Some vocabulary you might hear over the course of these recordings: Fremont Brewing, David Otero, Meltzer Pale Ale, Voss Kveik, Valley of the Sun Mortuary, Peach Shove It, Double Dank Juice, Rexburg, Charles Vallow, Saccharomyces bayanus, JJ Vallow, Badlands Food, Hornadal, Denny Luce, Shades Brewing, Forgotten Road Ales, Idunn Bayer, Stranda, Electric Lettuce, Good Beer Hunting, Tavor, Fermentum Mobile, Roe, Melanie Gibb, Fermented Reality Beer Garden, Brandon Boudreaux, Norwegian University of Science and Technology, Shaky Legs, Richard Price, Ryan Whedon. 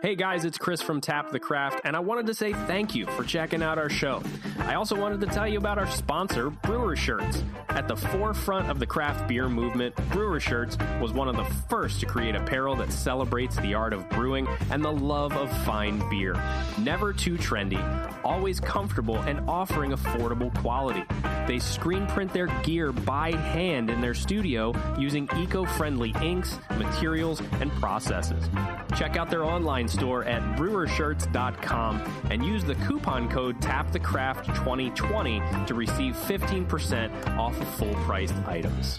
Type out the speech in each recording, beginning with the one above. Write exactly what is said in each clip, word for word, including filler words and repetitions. Hey guys, it's Chris from Tap the Craft, and I wanted to say thank you for checking out our show. I also wanted to tell you about our sponsor, Brewer Shirts. At the forefront of the craft beer movement, Brewer Shirts was one of the first to create apparel that celebrates the art of brewing and the love of fine beer. Never too trendy, always comfortable, and offering affordable quality. They screen print their gear by hand in their studio using eco-friendly inks, materials, and processes. Check out their online store at brewer shirts dot com and use the coupon code tap the craft twenty twenty to receive fifteen percent off of full priced items.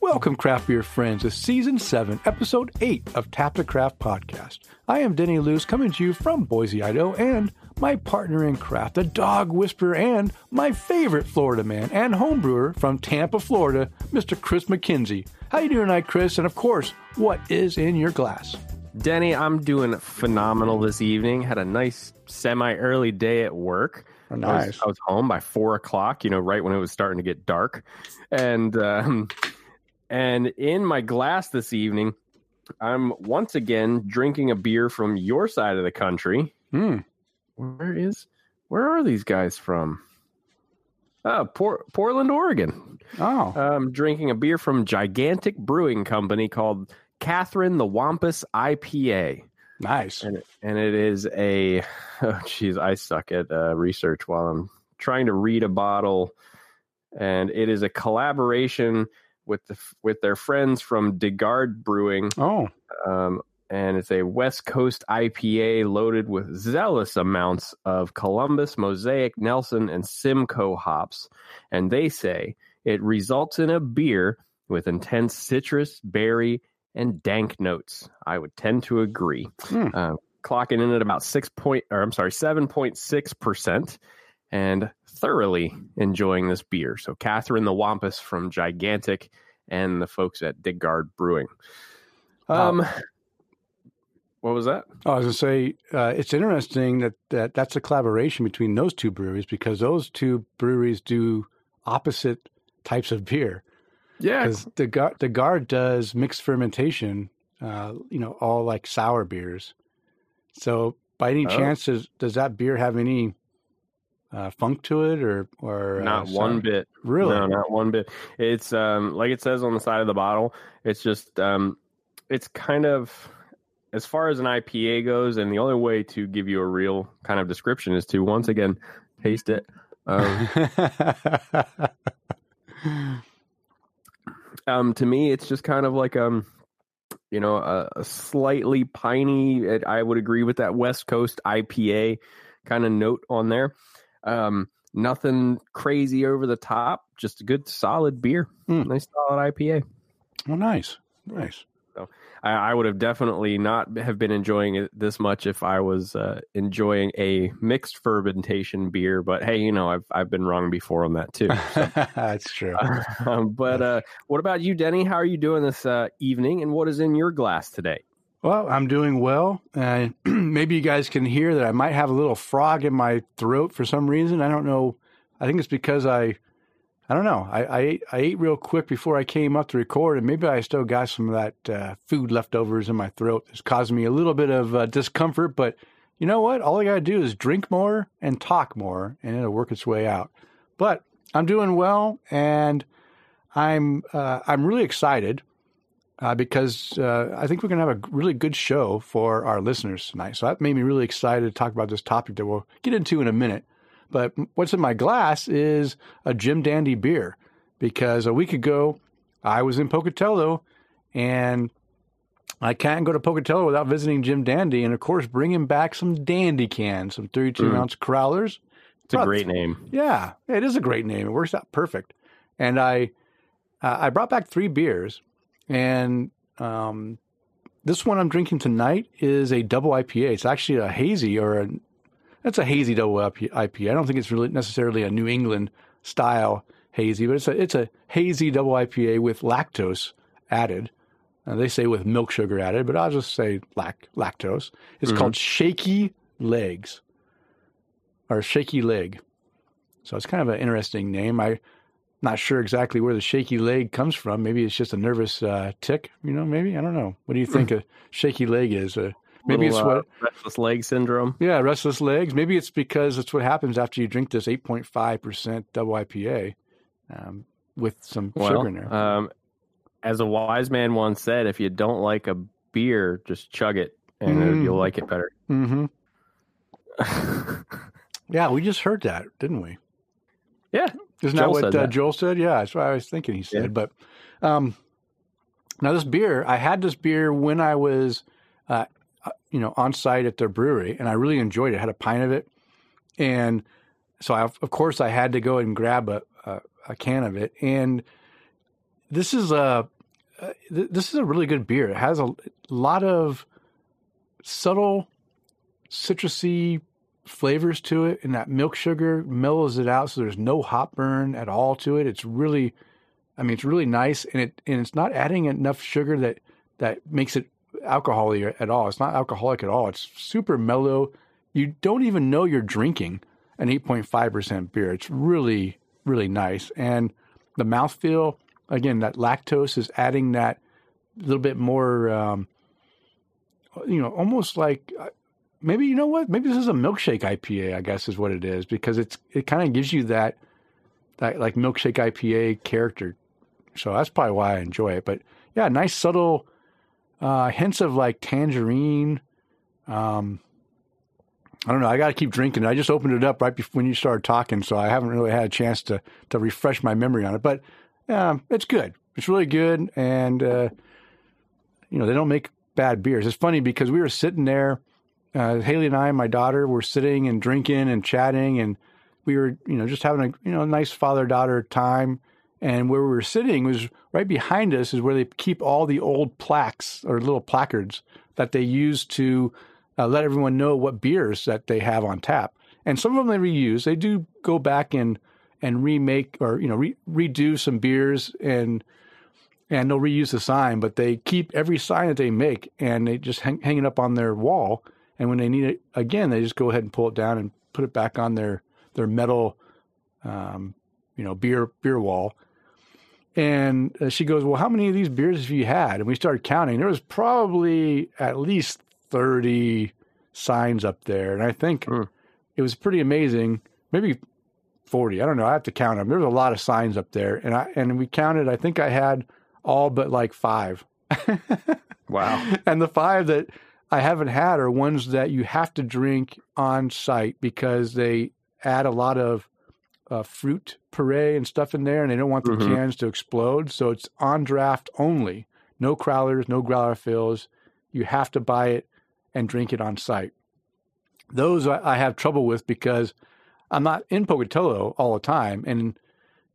Welcome, craft beer friends, to Season seven, Episode eight of Tap the Craft Podcast. I am Denny Luce, coming to you from Boise, Idaho, and my partner in craft, the dog whisperer, and my favorite Florida man and homebrewer from Tampa, Florida, Mister Chris McKenzie. How you doing tonight, Chris? And of course, what is in your glass? Denny, I'm doing phenomenal this evening. Had a nice semi-early day at work. Oh, nice. I was, I was home by four o'clock, you know, right when it was starting to get dark. And... Um, And in my glass this evening, I'm once again drinking a beer from your side of the country. Mm. Where is, where are these guys from? Oh, Por- Portland, Oregon. Oh, I'm drinking a beer from Gigantic Brewing Company called Catherine the Wampus I P A. Nice. And, and it is a, oh geez, I suck at uh, research while I'm trying to read a bottle. And it is a collaboration with the, with their friends from DeGarde Brewing. Oh. Um, and it's a West Coast I P A loaded with zealous amounts of Columbus, Mosaic, Nelson, and Simcoe hops. And they say it results in a beer with intense citrus, berry, and dank notes. I would tend to agree. Hmm. Uh, clocking in at about six point, or I'm sorry, seven point six percent. And thoroughly enjoying this beer. So Catherine the Wampus from Gigantic and the folks at DeGarde Brewing. Um, um, what was that? I was going to say, uh, it's interesting that, that that's a collaboration between those two breweries, because those two breweries do opposite types of beer. Yeah. Because DeGarde, DeGarde does mixed fermentation, uh, you know, all like sour beers. So by any oh. chance, does, does that beer have any... Uh, funk to it or or not uh, one bit? Really? No, not one bit. It's um like it says on the side of the bottle, it's just um it's kind of, as far as an I P A goes, and the only way to give you a real kind of description is to once again taste it. Um, um to me it's just kind of like um you know a, a slightly piney, I would agree with that West Coast I P A kind of note on there. Um, nothing crazy over the top, just a good solid beer. Mm. Nice solid I P A. Well, nice. Nice. So I, I would have definitely not have been enjoying it this much if I was, uh, enjoying a mixed fermentation beer, but hey, you know, I've, I've been wrong before on that too. So. That's true. Um, but, uh, what about you, Denny? How are you doing this, uh, evening, and what is in your glass today? Well, I'm doing well. Uh, maybe you guys can hear that I might have a little frog in my throat for some reason. I don't know. I think it's because I, I don't know. I, I, ate, I ate real quick before I came up to record, and maybe I still got some of that uh, food leftovers in my throat. It's causing me a little bit of uh, discomfort, but you know what? All I got to do is drink more and talk more, and it'll work its way out. But I'm doing well, and I'm uh, I'm really excited. Uh, because uh, I think we're going to have a really good show for our listeners tonight. So that made me really excited to talk about this topic that we'll get into in a minute. But what's in my glass is a Jim Dandy beer, because a week ago I was in Pocatello, and I can't go to Pocatello without visiting Jim Dandy, and of course bringing back some Dandy cans, some thirty-two ounce mm. crowlers. It's Brought, a great name. Yeah, it is a great name. It works out perfect. And I, uh, I brought back three beers. And um, this one I'm drinking tonight is a double I P A. It's actually a hazy, or a, that's a hazy double I P A. I don't think it's really necessarily a New England style hazy, but it's a, it's a hazy double I P A with lactose added. Uh, they say with milk sugar added, but I'll just say lac- lactose. It's mm-hmm. called Shaky Legs or Shaky Leg. So it's kind of an interesting name. I'm not sure exactly where the shaky leg comes from. Maybe it's just a nervous uh, tick, you know, maybe. I don't know. What do you think a shaky leg is? Uh, maybe Little, it's what... Uh, restless leg syndrome. Yeah, restless legs. Maybe it's because it's what happens after you drink this eight point five percent double I P A um, with some well, sugar in there. Um, as a wise man once said, if you don't like a beer, just chug it and mm. you'll like it better. Mm-hmm. Yeah, we just heard that, didn't we? Yeah. Isn't that what uh, Joel said? Yeah, that's what I was thinking he said. Yeah. But um, now this beer, I had this beer when I was, uh, you know, on site at their brewery, and I really enjoyed it. I had a pint of it. And so, I, of course, I had to go and grab a, a, a can of it. And this is a, this is a really good beer. It has a lot of subtle citrusy flavors to it, and that milk sugar mellows it out, so there's no hop burn at all to it. It's really, I mean, it's really nice, and it and it's not adding enough sugar that that makes it alcoholic at all. It's not alcoholic at all. It's super mellow. You don't even know you're drinking an eight point five percent beer. It's really, really nice. And the mouthfeel, again, that lactose is adding that little bit more, um, you know, almost like... Maybe, you know what? Maybe this is a milkshake I P A, I guess is what it is, because it's it kind of gives you that that like milkshake I P A character. So that's probably why I enjoy it. But yeah, nice subtle uh, hints of like tangerine. Um, I don't know. I got to keep drinking. I just opened it up right before when you started talking, so I haven't really had a chance to to refresh my memory on it. But um, it's good. It's really good, and uh, you know, they don't make bad beers. It's funny because we were sitting there. Uh, Haley and I, my daughter, were sitting and drinking and chatting, and we were, you know, just having a, you know, nice father-daughter time. And where we were sitting was right behind us is where they keep all the old plaques or little placards that they use to uh, let everyone know what beers that they have on tap. And some of them they reuse. They do go back and and remake or, you know, re- redo some beers, and and they'll reuse the sign, but they keep every sign that they make, and they just hang, hang it up on their wall. And when they need it again, they just go ahead and pull it down and put it back on their their metal, um, you know, beer beer wall. And uh, she goes, "Well, how many of these beers have you had?" And we started counting. There was probably at least thirty signs up there, and I think mm. it was pretty amazing. Maybe forty. I don't know. I have to count them. There was a lot of signs up there, and I and we counted. I think I had all but like five. Wow! And the five that I haven't had are ones that you have to drink on site because they add a lot of uh, fruit puree and stuff in there, and they don't want the mm-hmm. cans to explode. So it's on draft only. No crowlers, no growler fills. You have to buy it and drink it on site. Those I, I have trouble with because I'm not in Pocatello all the time. And,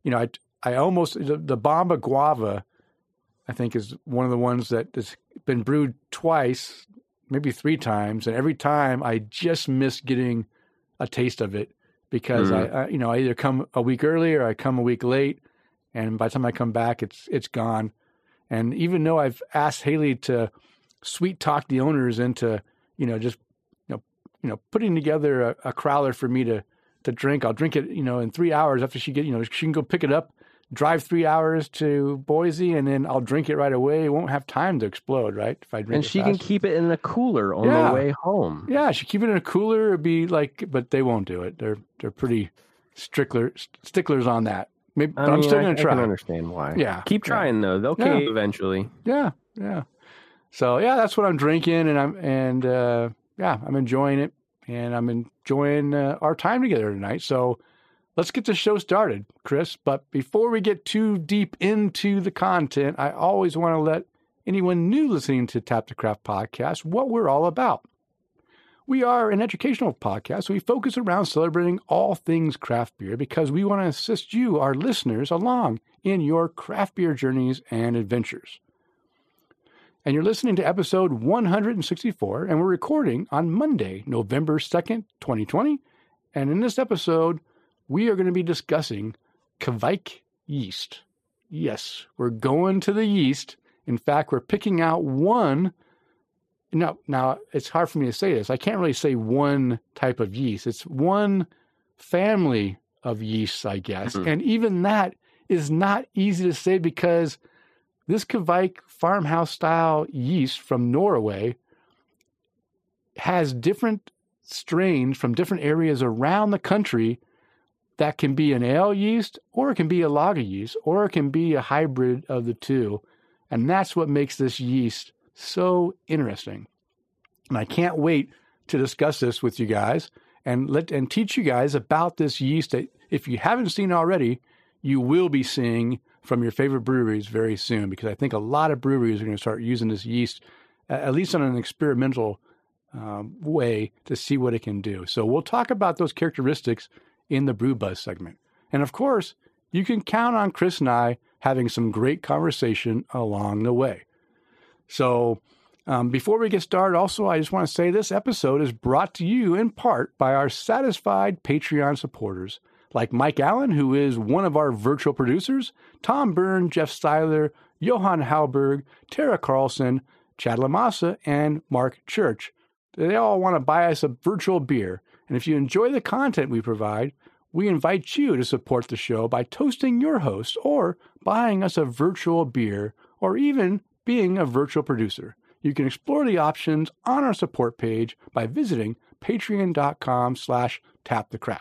you know, I, I almost, the, the Bomba Guava, I think, is one of the ones that has been brewed twice, maybe three times, and every time I just miss getting a taste of it because mm-hmm. I, I, you know, I either come a week early or I come a week late, and by the time I come back, it's it's gone. And even though I've asked Haley to sweet talk the owners into, you know, just you know, you know, putting together a, a crowler for me to to drink, I'll drink it, you know, in three hours after she get, you know, she can go pick it up, drive three hours to Boise, and then I'll drink it right away. It won't have time to explode, right? If I drink and it she faster. Can keep it in a cooler on yeah. the way home. Yeah, she keep it in a cooler. It'd be like, but they won't do it. They're they're pretty stickler, sticklers on that. Maybe, I but mean, I'm still going to try. I can understand why. Yeah, keep trying yeah. though. They'll cave yeah. eventually. Yeah, yeah. So yeah, that's what I'm drinking, and I'm and uh, yeah, I'm enjoying it, and I'm enjoying uh, our time together tonight. So. Let's get the show started, Chris. But before we get too deep into the content, I always want to let anyone new listening to Tap the Craft podcast what we're all about. We are an educational podcast. So we focus around celebrating all things craft beer because we want to assist you, our listeners, along in your craft beer journeys and adventures. And you're listening to episode one hundred sixty-four, and we're recording on Monday, November second, twenty twenty. And in this episode, we are going to be discussing Kveik yeast. Yes, we're going to the yeast. In fact, we're picking out one. Now, now it's hard for me to say this. I can't really say one type of yeast. It's one family of yeasts, I guess. Mm-hmm. And even that is not easy to say because this Kveik farmhouse-style yeast from Norway has different strains from different areas around the country. That can be an ale yeast, or it can be a lager yeast, or it can be a hybrid of the two. And that's what makes this yeast so interesting. And I can't wait to discuss this with you guys and let and teach you guys about this yeast that, if you haven't seen already, you will be seeing from your favorite breweries very soon, because I think a lot of breweries are going to start using this yeast, at least on an experimental um, way, to see what it can do. So we'll talk about those characteristics in the Brew Buzz segment. And of course, you can count on Chris and I having some great conversation along the way. So um, before we get started, also, I just want to say this episode is brought to you in part by our satisfied Patreon supporters, like Mike Allen, who is one of our virtual producers, Tom Byrne, Jeff Styler, Johan Halberg, Tara Carlson, Chad Lamassa, and Mark Church. They all want to buy us a virtual beer. And if you enjoy the content we provide, we invite you to support the show by toasting your host or buying us a virtual beer or even being a virtual producer. You can explore the options on our support page by visiting patreon.com slash tapthecraft.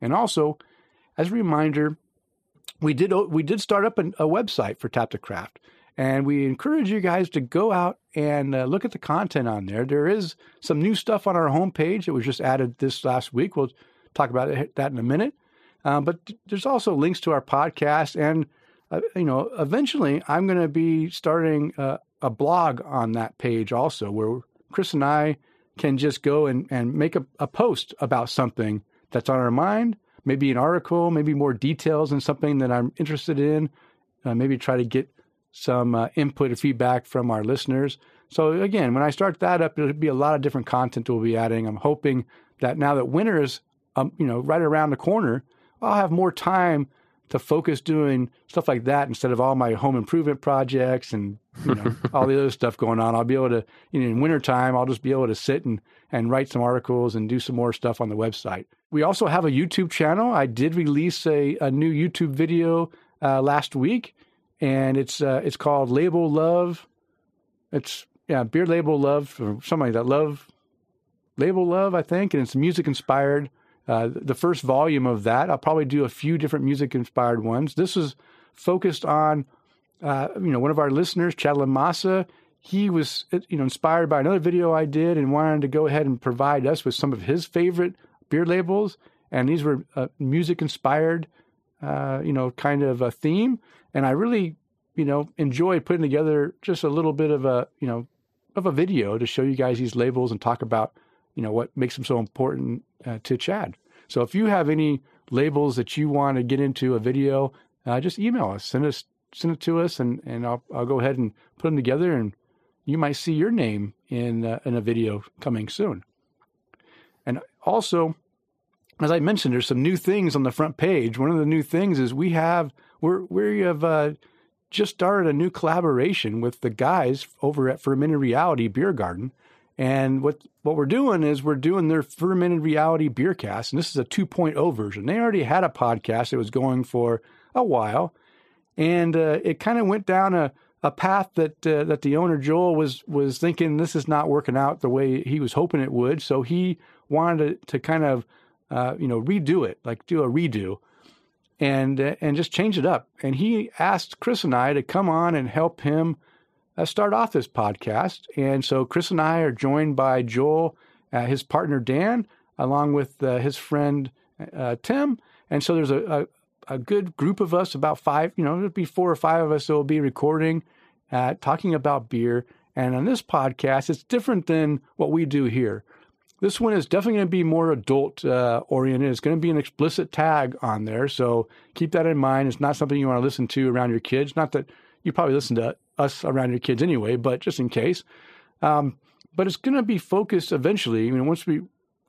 And also, as a reminder, we did we did start up an, a website for Tap the Craft, and we encourage you guys to go out and uh, look at the content on there. There is some new stuff on our homepage that was just added this last week. We'll talk about it, that in a minute. Um, but th- there's also links to our podcast, and uh, you know, eventually I'm going to be starting uh, a blog on that page also, where Chris and I can just go and, and make a, a post about something that's on our mind, maybe an article, maybe more details on something that I'm interested in, uh, maybe try to get some uh, input or feedback from our listeners. So again, when I start that up, it'll be a lot of different content we'll be adding. I'm hoping that now that winter is, um, you know, right around the corner, I'll have more time to focus doing stuff like that instead of all my home improvement projects and, you know, all the other stuff going on. I'll be able to, you know, in wintertime, I'll just be able to sit and, and write some articles and do some more stuff on the website. We also have a YouTube channel. I did release a, a new YouTube video uh, last week, and it's uh, it's called Label Love. It's, yeah, Beer Label Love, or something like that. Love, Label Love, I think, and it's music-inspired. Uh, the first volume of that, I'll probably do a few different music-inspired ones. This is focused on, uh, you know, one of our listeners, Chad Lamassa. He was, you know, inspired by another video I did and wanted to go ahead and provide us with some of his favorite beer labels, and these were uh, music-inspired, uh, you know, kind of a theme. And I really, you know, enjoyed putting together just a little bit of a, you know, of a video to show you guys these labels and talk about, you know, what makes them so important uh, to Chad. So if you have any labels that you want to get into a video, uh, just email us, send us, send it to us, and and I'll I'll go ahead and put them together, and you might see your name in uh, in a video coming soon. And also, as I mentioned, there's some new things on the front page. One of the new things is we have we're, we have uh, just started a new collaboration with the guys over at Fermented Reality Beer Garden. And what what we're doing is we're doing their Fermented Reality Beer Cast, and this is a two point oh version. They already had a podcast that was going for a while, and uh, it kind of went down a, a path that uh, that the owner, Joel, was was thinking this is not working out the way he was hoping it would, so he wanted to, to kind of, uh, you know, redo it, like do a redo and, uh, and just change it up. And he asked Chris and I to come on and help him uh, start off this podcast. And so Chris and I are joined by Joel, uh, his partner, Dan, along with uh, his friend, uh, Tim. And so there's a, a, a good group of us, about five, you know, it'll be four or five of us that will be recording, uh, talking about beer. And on this podcast, it's different than what we do here. This one is definitely going to be more adult-oriented. Uh, it's going to be an explicit tag on there, so keep that in mind. It's not something you want to listen to around your kids. Not that you probably listen to us around your kids anyway, but just in case. Um, but it's going to be focused eventually. I mean, once we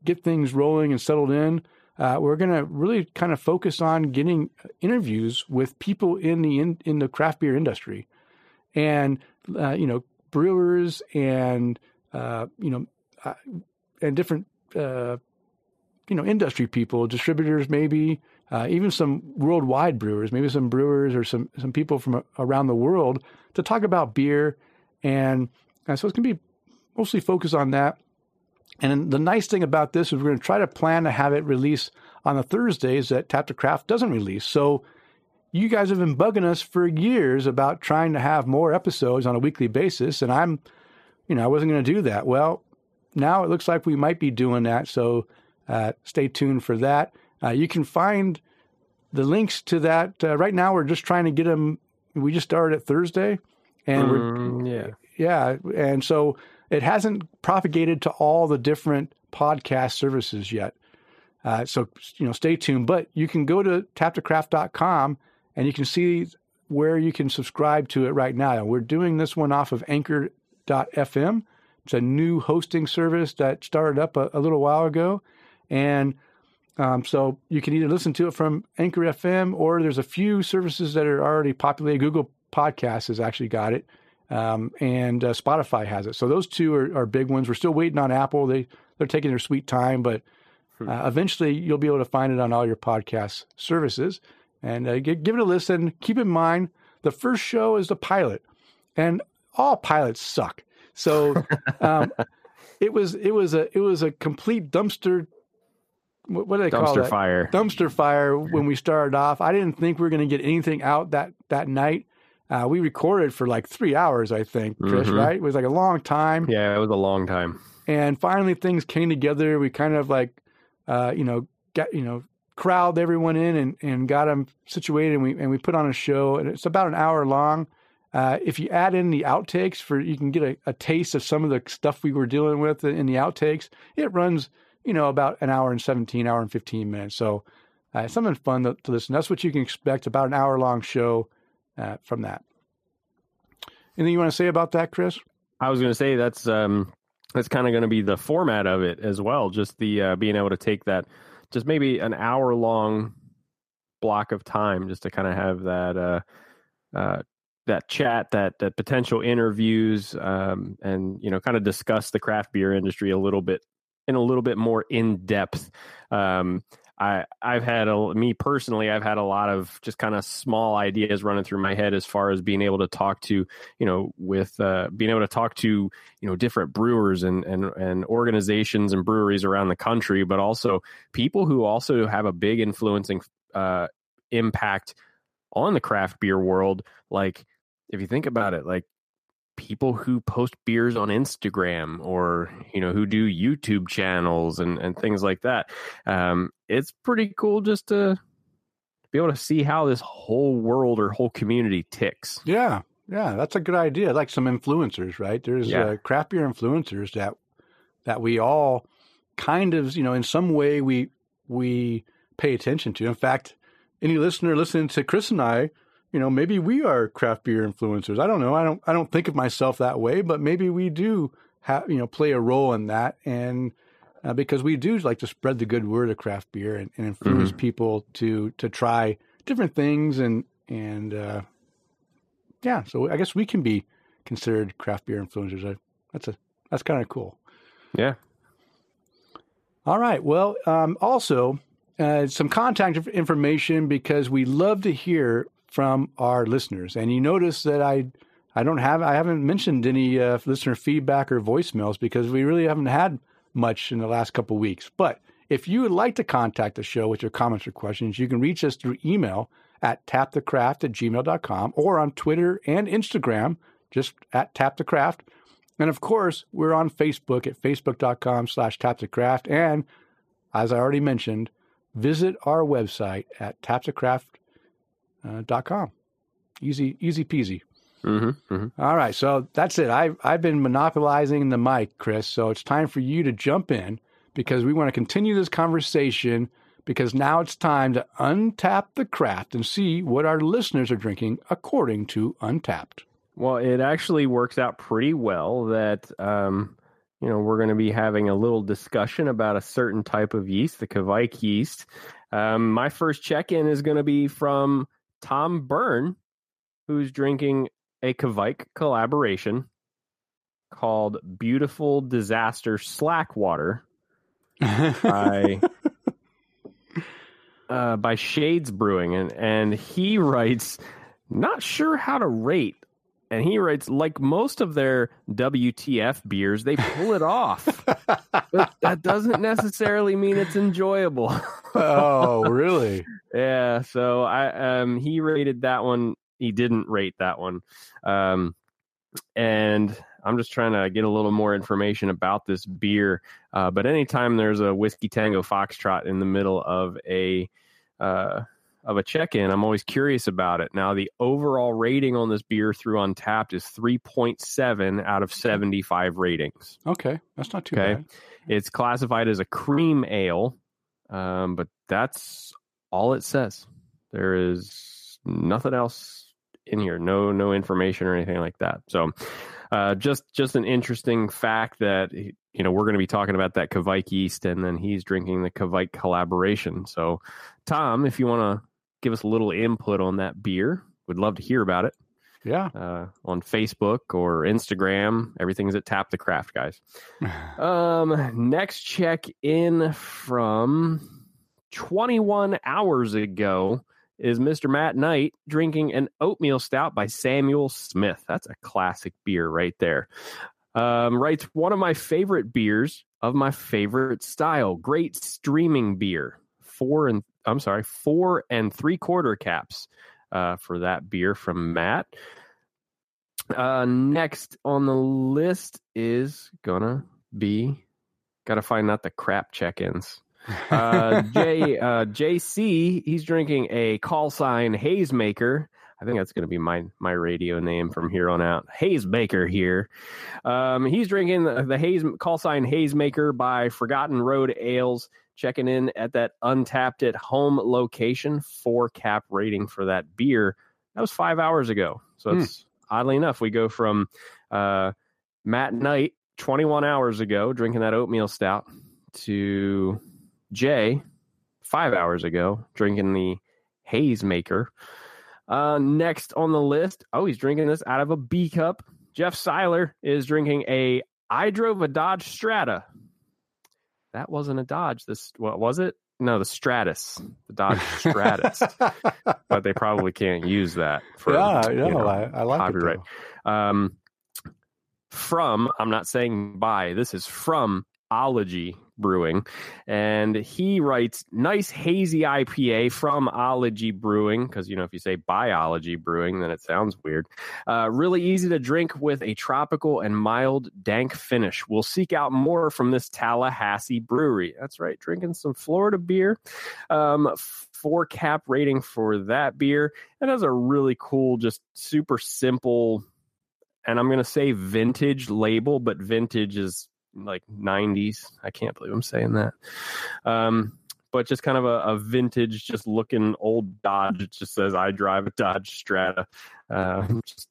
get things rolling and settled in, Uh, we're going to really kind of focus on getting interviews with people in the in, in the craft beer industry, and uh, you know, brewers and uh, you know, uh, and different uh, you know, industry people, distributors, maybe uh, even some worldwide brewers, maybe some brewers or some some people from around the world to talk about beer, and, and so it's going to be mostly focused on that. And the nice thing about this is we're going to try to plan to have it release on the Thursdays that Tap the Craft doesn't release. So you guys have been bugging us for years about trying to have more episodes on a weekly basis. And I'm, you know, I wasn't going to do that. Well, now it looks like we might be doing that. So uh, stay tuned for that. Uh, you can find the links to that. Uh, right now, we're just trying to get them. We just started at Thursday. And mm, we're, yeah. Yeah. And so it hasn't propagated to all the different podcast services yet. Uh, so, you know, stay tuned. But you can go to tap the craft dot com and you can see where you can subscribe to it right now. We're doing this one off of anchor dot f m. It's a new hosting service that started up a, a little while ago. And um, so you can either listen to it from Anchor F M, or there's a few services that are already populated. Google Podcasts has actually got it. Um, and uh, Spotify has it. So those two are, are big ones. We're still waiting on Apple. They, they're taking their sweet time, but uh, eventually you'll be able to find it on all your podcast services. And uh, give, give it a listen. Keep in mind, the first show is the pilot, and all pilots suck. So um, it was it was a it was a complete dumpster. What, what do they dumpster call that? Dumpster fire. Dumpster fire. When we started off, I didn't think we were going to get anything out that that night. Uh, we recorded for like three hours, I think, Chris, mm-hmm. right? It was like a long time. Yeah, it was a long time. And finally things came together. We kind of like, uh, you know, got, you know, crowd everyone in and, and got them situated, and we, and we put on a show, and it's about an hour long. Uh, if you add in the outtakes for, you can get a, a taste of some of the stuff we were dealing with in the outtakes. It runs, you know, about an hour and seventeen, hour and fifteen minutes. So uh, something fun to, to listen. That's what you can expect, about an hour long show. Uh, from that. Anything you want to say about that, Chris? I was going to say that's um, that's kind of going to be the format of it as well. Just the uh, being able to take that, just maybe an hour long block of time, just to kind of have that uh, uh, that chat, that that potential interviews, um, and you know, kind of discuss the craft beer industry a little bit in a little bit more in depth. Um, I, I've had, a, me personally, I've had a lot of just kind of small ideas running through my head as far as being able to talk to, you know, with uh, being able to talk to, you know, different brewers and, and, and organizations and breweries around the country, but also people who also have a big influencing uh, impact on the craft beer world. Like, if you think about it, like, people who post beers on Instagram, or, you know, who do YouTube channels and, and things like that. Um, it's pretty cool just to be able to see how this whole world or whole community ticks. Yeah. Yeah. That's a good idea. Like some influencers, right? There's yeah. uh, craft beer influencers that, that we all kind of, you know, in some way we, we pay attention to. In fact, any listener listening to Chris and I, you know, maybe we are craft beer influencers. I don't know. I don't. I don't think of myself that way, but maybe we do have, you know, play a role in that, and uh, because we do like to spread the good word of craft beer and, and influence mm-hmm. people to to try different things, and and uh, yeah. So I guess we can be considered craft beer influencers. I, that's a that's kind of cool. Yeah. All right. Well, um, also uh, some contact information, because we love to hear from our listeners. And you notice that I, I don't have, I haven't mentioned any uh, listener feedback or voicemails, because we really haven't had much in the last couple of weeks. But if you would like to contact the show with your comments or questions, you can reach us through email at tap the craft at gmail dot com, or on Twitter and Instagram, just at tap the craft. And of course, we're on Facebook at facebook dot com slash tap the craft. And as I already mentioned, visit our website at tap the craft dot com. Uh, dot com. Easy, easy peasy. Mm-hmm, mm-hmm. All right. So that's it. I've, I've been monopolizing the mic, Chris. So it's time for you to jump in, because we want to continue this conversation, because now it's time to untap the craft and see what our listeners are drinking according to Untapped. Well, it actually works out pretty well that um, you know, we're going to be having a little discussion about a certain type of yeast, the Kveik yeast. Um, my first check-in is going to be from Tom Byrne, who's drinking a Kveik collaboration called Beautiful Disaster Slack Water by, uh, by Shades Brewing. And, and he writes, not sure how to rate. And he writes, like most of their W T F beers, they pull it off. But that doesn't necessarily mean it's enjoyable. Oh, really? Yeah. So I um, he rated that one. He didn't rate that one. Um, and I'm just trying to get a little more information about this beer. Uh, but anytime there's a Whiskey Tango Foxtrot in the middle of a... Uh, Of a check-in, I'm always curious about it. Now, the overall rating on this beer through Untapped is three point seven out of seventy-five ratings. Okay, that's not too okay. bad. It's classified as a cream ale, um, but that's all it says. There is nothing else in here, no no information or anything like that. So, uh, just just an interesting fact that, you know, we're going to be talking about that Kveik yeast, and then he's drinking the Kveik collaboration. So, Tom, if you want to give us a little input on that beer, would love to hear about it. Yeah. Uh, on Facebook or Instagram. Everything's at Tap the Craft, guys. um, next check in from twenty-one hours ago is Mister Matt Knight drinking an oatmeal stout by Samuel Smith. That's a classic beer right there. Um, writes, one of my favorite beers of my favorite style. Great streaming beer. Four and I'm sorry, four and three quarter caps uh, for that beer from Matt. Uh, next on the list is gonna be, gotta find out the crap check-ins. Uh, J uh, J C, he's drinking a call sign Hazemaker. I think that's gonna be my my radio name from here on out. Hazemaker here. Um, he's drinking the, the Haze call sign Hazemaker by Forgotten Road Ales. Checking in at that Untapped at Home location, four cap rating for that beer. That was five hours ago. So it's mm. oddly enough, we go from uh, Matt Knight twenty-one hours ago drinking that oatmeal stout to Jay five hours ago drinking the Hazemaker. Uh, next on the list, oh, he's drinking this out of a B cup. Jeff Seiler is drinking a I Drove a Dodge Strata. That wasn't a Dodge. This what was it? No, the Stratus, the Dodge Stratus. But they probably can't use that for yeah, yeah, you know, I, I like copyright. It um, from I'm not saying by. This is from Ology Brewing, and he writes, nice hazy I P A from Ology Brewing, because, you know, if you say biology brewing, then it sounds weird. Uh, really easy to drink with a tropical and mild dank finish. We'll seek out more from this Tallahassee brewery. That's right, drinking some Florida beer. Um, four cap rating for that beer. It has a really cool, just super simple, and I'm going to say vintage label, but vintage is like nineties. I can't believe I'm saying that. Um, but just kind of a, a vintage, just looking old Dodge. It just says, I drive a Dodge Strata. Uh, just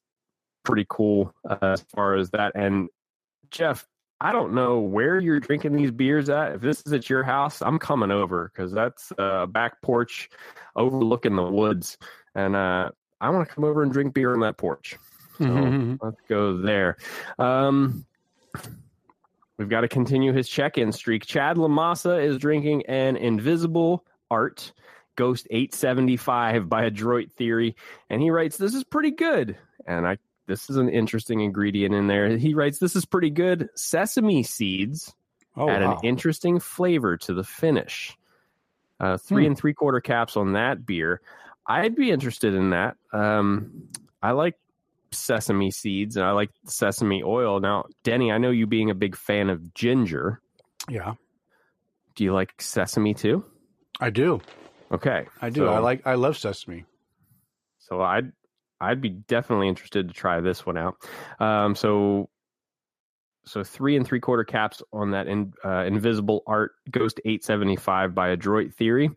pretty cool uh, as far as that. And Jeff, I don't know where you're drinking these beers at. If this is at your house, I'm coming over, because that's a back porch overlooking the woods. And uh, I want to come over and drink beer on that porch. So mm-hmm. let's go there. Um, We've got to continue his check-in streak. Chad Lamassa is drinking an Invisible Art Ghost eight seventy-five by Adroit Theory, and he writes, this is pretty good. And I this is an interesting ingredient in there. He writes, this is pretty good. Sesame seeds oh, add wow. an interesting flavor to the finish. Uh, three hmm. and three-quarter caps on that beer. I'd be interested in that. Um, I like sesame seeds, and I like sesame oil. Now, Denny, I know you being a big fan of ginger. Yeah. Do you like sesame too? I do. Okay. I do. So, I like I love sesame. So I'd I'd be definitely interested to try this one out. Um so so three and three quarter caps on that in, uh, Invisible Art Ghost eight seventy-five by Adroit Theory.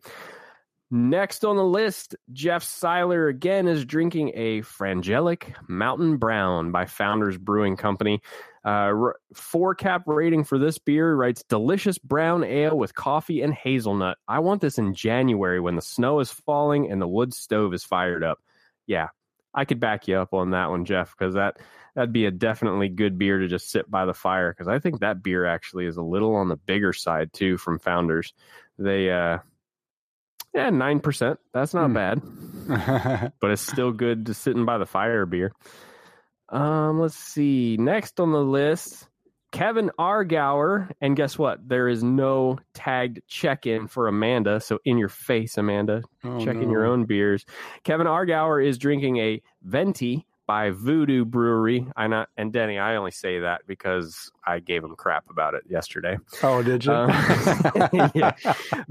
Next on the list, Jeff Seiler again is drinking a Frangelic Mountain Brown by Founders Brewing Company. Uh, four cap rating for this beer writes, delicious brown ale with coffee and hazelnut. I want this in January when the snow is falling and the wood stove is fired up. Yeah, I could back you up on that one, Jeff, because that, that'd be a definitely good beer to just sit by the fire, because I think that beer actually is a little on the bigger side, too, from Founders. They, uh, yeah, nine percent. That's not mm. bad, but it's still good to sitting by the fire beer. Um, let's see. Next on the list, Kevin Argauer. And guess what? There is no tagged check-in for Amanda. So in your face, Amanda, oh, check in no. your own beers. Kevin Argauer is drinking a Venti by Voodoo Brewery. I not, and Denny, I only say that because I gave him crap about it yesterday. Oh, did you? Um, yeah.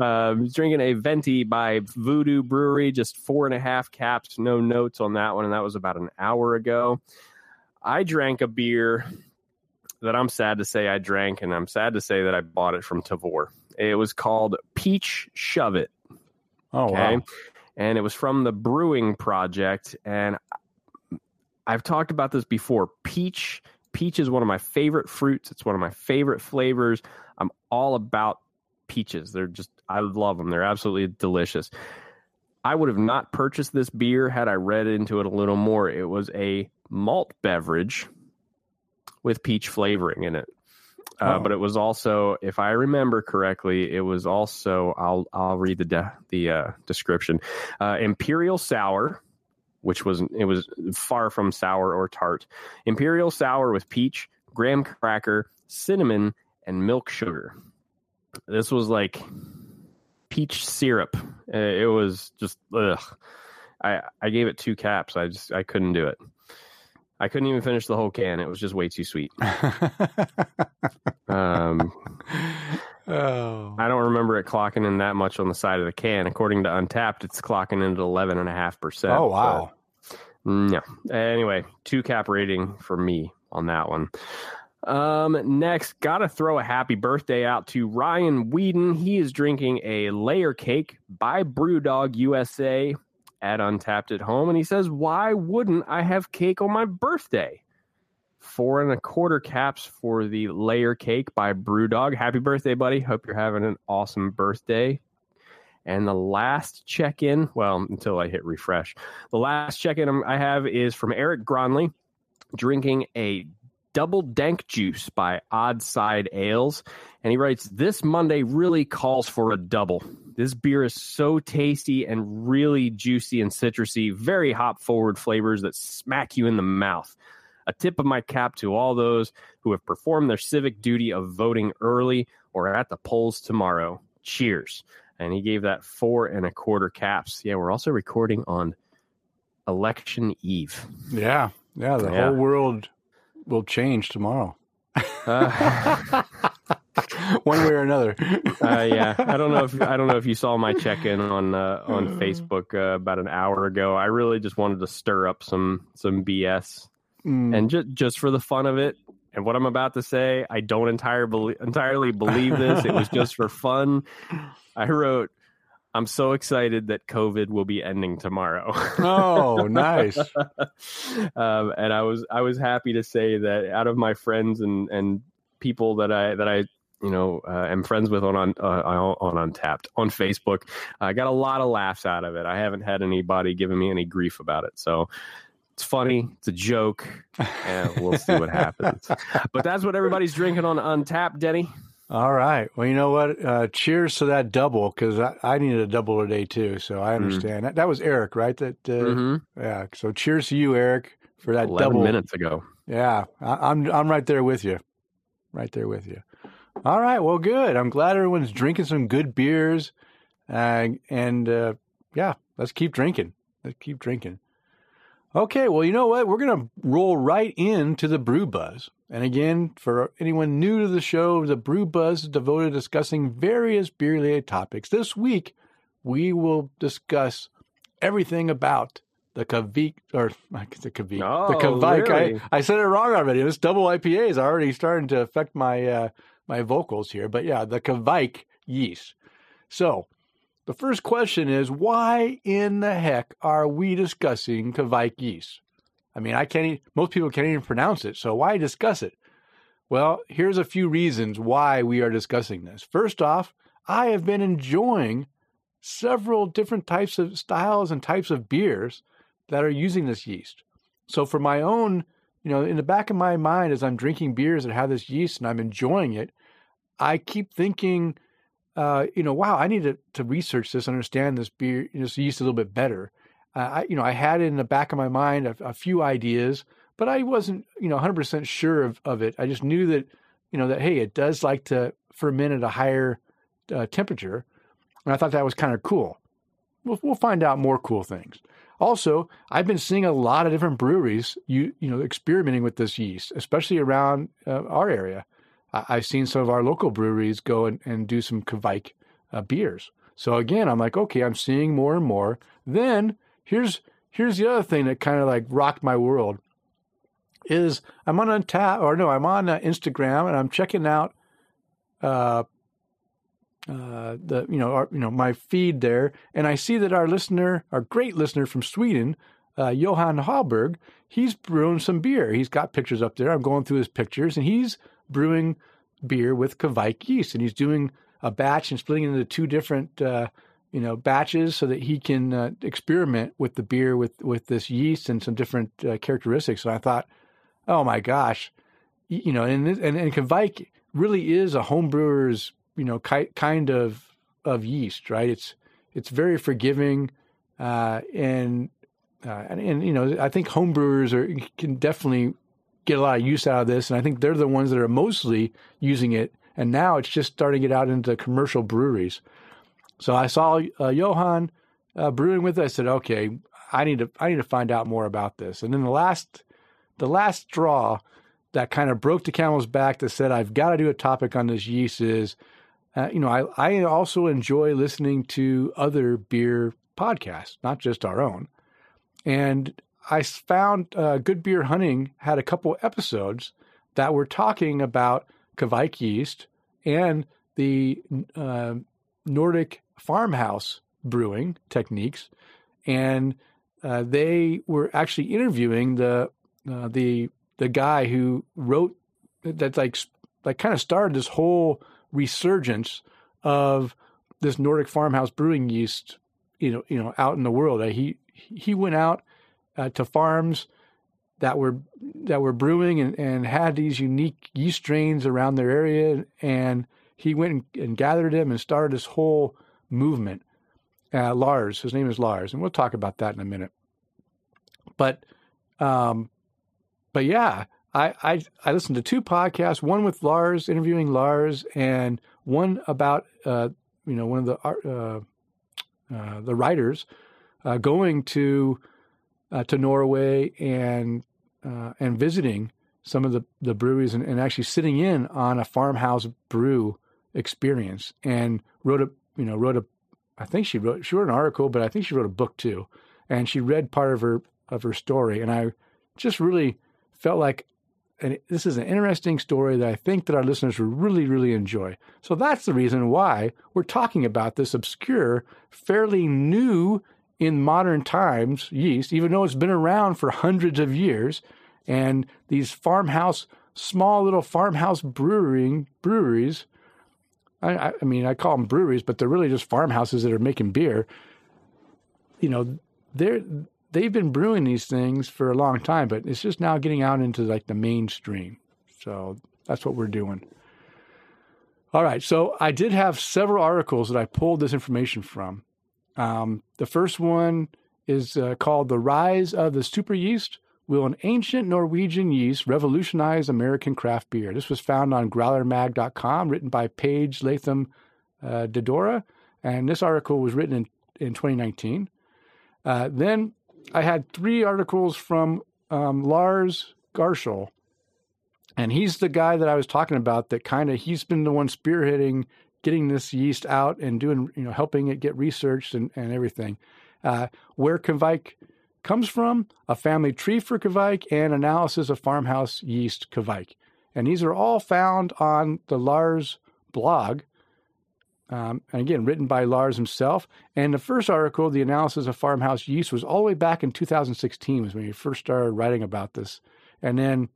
Um, drinking a Venti by Voodoo Brewery, just four and a half caps, no notes on that one. And that was about an hour ago. I drank a beer that I'm sad to say I drank, and I'm sad to say that I bought it from Tavor. It was called Peach Shove It. Oh, okay? Wow. And it was from the Brewing Project, and I've talked about this before. Peach. Peach is one of my favorite fruits. It's one of my favorite flavors. I'm all about peaches. They're just, I love them. They're absolutely delicious. I would have not purchased this beer had I read into it a little more. It was a malt beverage with peach flavoring in it. Uh, oh. But it was also, if I remember correctly, it was also, I'll I'll read the de- the uh, description. Uh, Imperial Sour, which was, it was far from sour or tart. Imperial Sour with peach, graham cracker, cinnamon, and milk sugar. This was like peach syrup. Uh, it was just, ugh. I, I gave it two caps. I just, I couldn't do it. I couldn't even finish the whole can. It was just way too sweet. um, oh. I don't remember it clocking in that much on the side of the can. According to Untapped, it's clocking in at eleven point five percent. Oh, wow. No. Anyway, two cap rating for me on that one. Um, next, gotta throw a happy birthday out to Ryan Whedon. He is drinking a layer cake by Brewdog U S A at Untapped at Home, and he says, why wouldn't I have cake on my birthday? Four and a quarter caps for the layer cake by Brewdog. Happy birthday, buddy. Hope you're having an awesome birthday. And the last check-in, well, until I hit refresh, the last check-in I have is from Eric Gronley, drinking a Double Dank Juice by Odd Side Ales. And he writes, this Monday really calls for a double. This beer is so tasty and really juicy and citrusy. Very hop-forward flavors that smack you in the mouth. A tip of my cap to all those who have performed their civic duty of voting early or are at the polls tomorrow. Cheers. And he gave that four and a quarter caps. Yeah, we're also recording on election eve. Yeah, yeah, the yeah. whole world will change tomorrow. Uh, one way or another. uh, yeah, I don't know if I don't know if you saw my check-in on uh, on Facebook uh, about an hour ago. I really just wanted to stir up some some B S, mm. and just just for the fun of it. And what I'm about to say, I don't entirely entirely believe this. It was just for fun. I wrote, I'm so excited that COVID will be ending tomorrow. Oh, nice. um, and I was I was happy to say that out of my friends and, and people that I that I you know uh, am friends with on on, uh, on Untapped on Facebook, I got a lot of laughs out of it. I haven't had anybody giving me any grief about it, so. It's funny. It's a joke. And we'll see what happens. But that's what everybody's drinking on Untapped, Denny. All right. Well, you know what? Uh, cheers to that double, because I, I needed a double today, too. So I understand. Mm. That, that was Eric, right? That uh, mm-hmm. Yeah. So cheers to you, Eric, for that double. eleven minutes ago. Yeah. I, I'm I'm right there with you. Right there with you. All right. Well, good. I'm glad everyone's drinking some good beers. Uh, and, uh, yeah, let's keep drinking. Let's keep drinking. Okay, well, you know what? We're going to roll right into the Brew Buzz. And again, for anyone new to the show, the Brew Buzz is devoted to discussing various beer-related topics. This week, we will discuss everything about the Kveik, or the Kveik, oh, the Kveik. Really? I, I said it wrong already. This double I P A is already starting to affect my uh, my vocals here. But yeah, the Kveik yeast. So the first question is, why in the heck are we discussing Kveik yeast? I mean, I can't even, most people can't even pronounce it, so why discuss it? Well, here's a few reasons why we are discussing this. First off, I have been enjoying several different types of styles and types of beers that are using this yeast. So for my own, you know, in the back of my mind, as I'm drinking beers that have this yeast and I'm enjoying it, I keep thinking, uh, you know, wow, I need to, to research this, understand this beer, this yeast a little bit better. Uh, I, you know, I had in the back of my mind a, a few ideas, but I wasn't, you know, one hundred percent sure of, of it. I just knew that, you know, that, hey, it does like to ferment at a higher uh, temperature. And I thought that was kind of cool. We'll, we'll find out more cool things. Also, I've been seeing a lot of different breweries, you you know, experimenting with this yeast, especially around uh, our area. I, I've seen some of our local breweries go and, and do some Kveik uh, beers. So again, I'm like, okay, I'm seeing more and more. Then here's here's the other thing that kind of like rocked my world is I'm on Untapped, or no, I'm on uh, Instagram, and I'm checking out uh, uh, the you know our, you know my feed there, and I see that our listener, our great listener from Sweden, uh, Johan Hallberg, he's brewing some beer. He's got pictures up there. I'm going through his pictures, and he's brewing beer with Kveik yeast, and he's doing a batch and splitting it into two different uh, you know batches so that he can uh, experiment with the beer with with this yeast and some different uh, characteristics. And I thought, oh my gosh, you know, and and, and Kveik really is a home brewer's you know, kind of of yeast, right? It's it's very forgiving, uh, and, uh, and and you know, I think homebrewers are can definitely get a lot of use out of this, and I think they're the ones that are mostly using it. And now it's just starting to get out into commercial breweries. So I saw uh, Johan uh, brewing with it. I said, okay, I need to I need to find out more about this. And then the last the last straw that kind of broke the camel's back that said I've got to do a topic on this yeast is. Uh, you know, I, I also enjoy listening to other beer podcasts, not just our own. And I found uh, Good Beer Hunting had a couple episodes that were talking about Kveik yeast and the uh, Nordic farmhouse brewing techniques. And uh, they were actually interviewing the uh, the the guy who wrote that, like, like kind of started this whole resurgence of this Nordic farmhouse brewing yeast, you know, you know, out in the world. Uh, he he went out uh, to farms that were that were brewing and, and had these unique yeast strains around their area, and he went and, and gathered them and started this whole movement. Uh, Lars, his name is Lars, and we'll talk about that in a minute. But, um, but yeah. I, I I listened to two podcasts, one with Lars, interviewing Lars, and one about, uh, you know, one of the uh, uh, the writers uh, going to uh, to Norway and uh, and visiting some of the, the breweries and, and actually sitting in on a farmhouse brew experience, and wrote a, you know, wrote a, I think she wrote, she wrote an article, but I think she wrote a book too. And she read part of her, of her story. And I just really felt like, and this is an interesting story that I think that our listeners will really, really enjoy. So that's the reason why we're talking about this obscure, fairly new in modern times yeast, even though it's been around for hundreds of years. And these farmhouse, small little farmhouse brewing breweries, I, I mean, I call them breweries, but they're really just farmhouses that are making beer. You know, they're... They've been brewing these things for a long time, but it's just now getting out into like the mainstream. So that's what we're doing. All right. So I did have several articles that I pulled this information from. Um, the first one is uh, called "The Rise of the Super Yeast: Will an Ancient Norwegian Yeast Revolutionize American Craft Beer?" This was found on growler mag dot com, written by Paige Latham uh, Dedora. And this article was written in, in twenty nineteen. Uh, then I had three articles from um, Lars Garshol, and he's the guy that I was talking about that kind of, he's been the one spearheading, getting this yeast out and doing, you know, helping it get researched and, and everything. Uh, where Kveik comes from, a family tree for Kveik, and analysis of farmhouse yeast Kveik. And these are all found on the Lars blog. Um, and again, written by Lars himself. And the first article, the analysis of farmhouse yeast, was all the way back in two thousand sixteen was when he first started writing about this. And then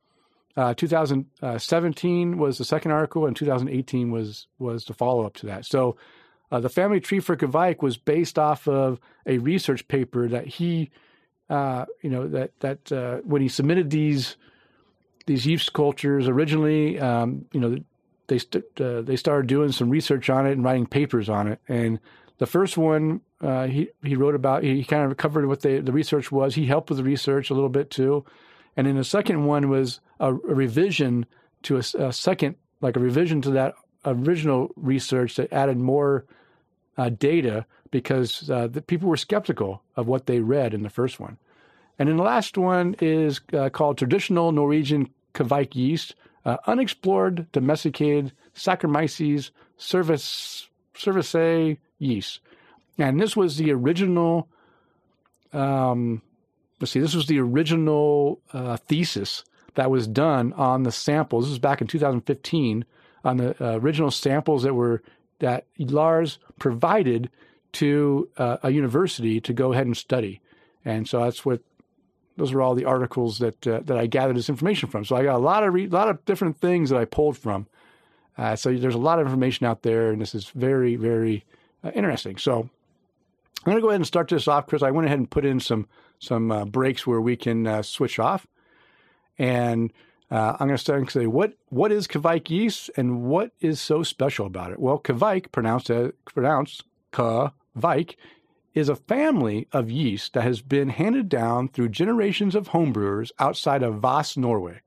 Uh, two thousand seventeen was the second article, and two thousand eighteen was was the follow-up to that. So uh, the family tree for Kveik was based off of a research paper that he, uh, you know, that that uh, when he submitted these these yeast cultures originally, um, you know, they st- uh, they started doing some research on it and writing papers on it. And the first one uh, he he wrote about, he kind of covered what the the research was. He helped with the research a little bit too. And then the second one was a, a revision to a, a second, like a revision to that original research that added more uh, data because uh, the people were skeptical of what they read in the first one. And then the last one is uh, called Traditional Norwegian Kveik Yeast, uh, Unexplored Domesticated Saccharomyces cerevisiae Yeast. And this was the original... Um, Let's see, this was the original uh, thesis that was done on the samples. This was back in two thousand fifteen on the uh, original samples that were that Lars provided to uh, a university to go ahead and study. And so that's what those are all the articles that uh, that I gathered this information from. So I got a lot of re- lot of different things that I pulled from. Uh, so there's a lot of information out there, and this is very very uh, interesting. So I'm going to go ahead and start this off, Chris. I went ahead and put in some. some uh, breaks where we can uh, switch off. And uh, I'm going to start and say, what, what is Kveik yeast and what is so special about it? Well, Kveik, pronounced, uh, pronounced Kveik, is a family of yeast that has been handed down through generations of homebrewers outside of Voss, Norway.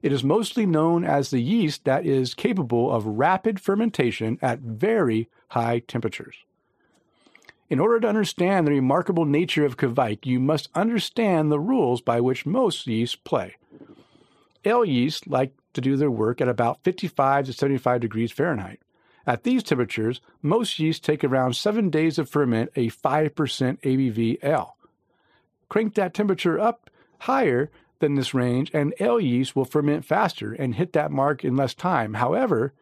It is mostly known as the yeast that is capable of rapid fermentation at very high temperatures. In order to understand the remarkable nature of Kveik, you must understand the rules by which most yeasts play. Ale yeast like to do their work at about fifty-five to seventy-five degrees Fahrenheit. At these temperatures, most yeasts take around seven days to ferment a five percent A B V ale. Crank that temperature up higher than this range, and ale yeast will ferment faster and hit that mark in less time. However,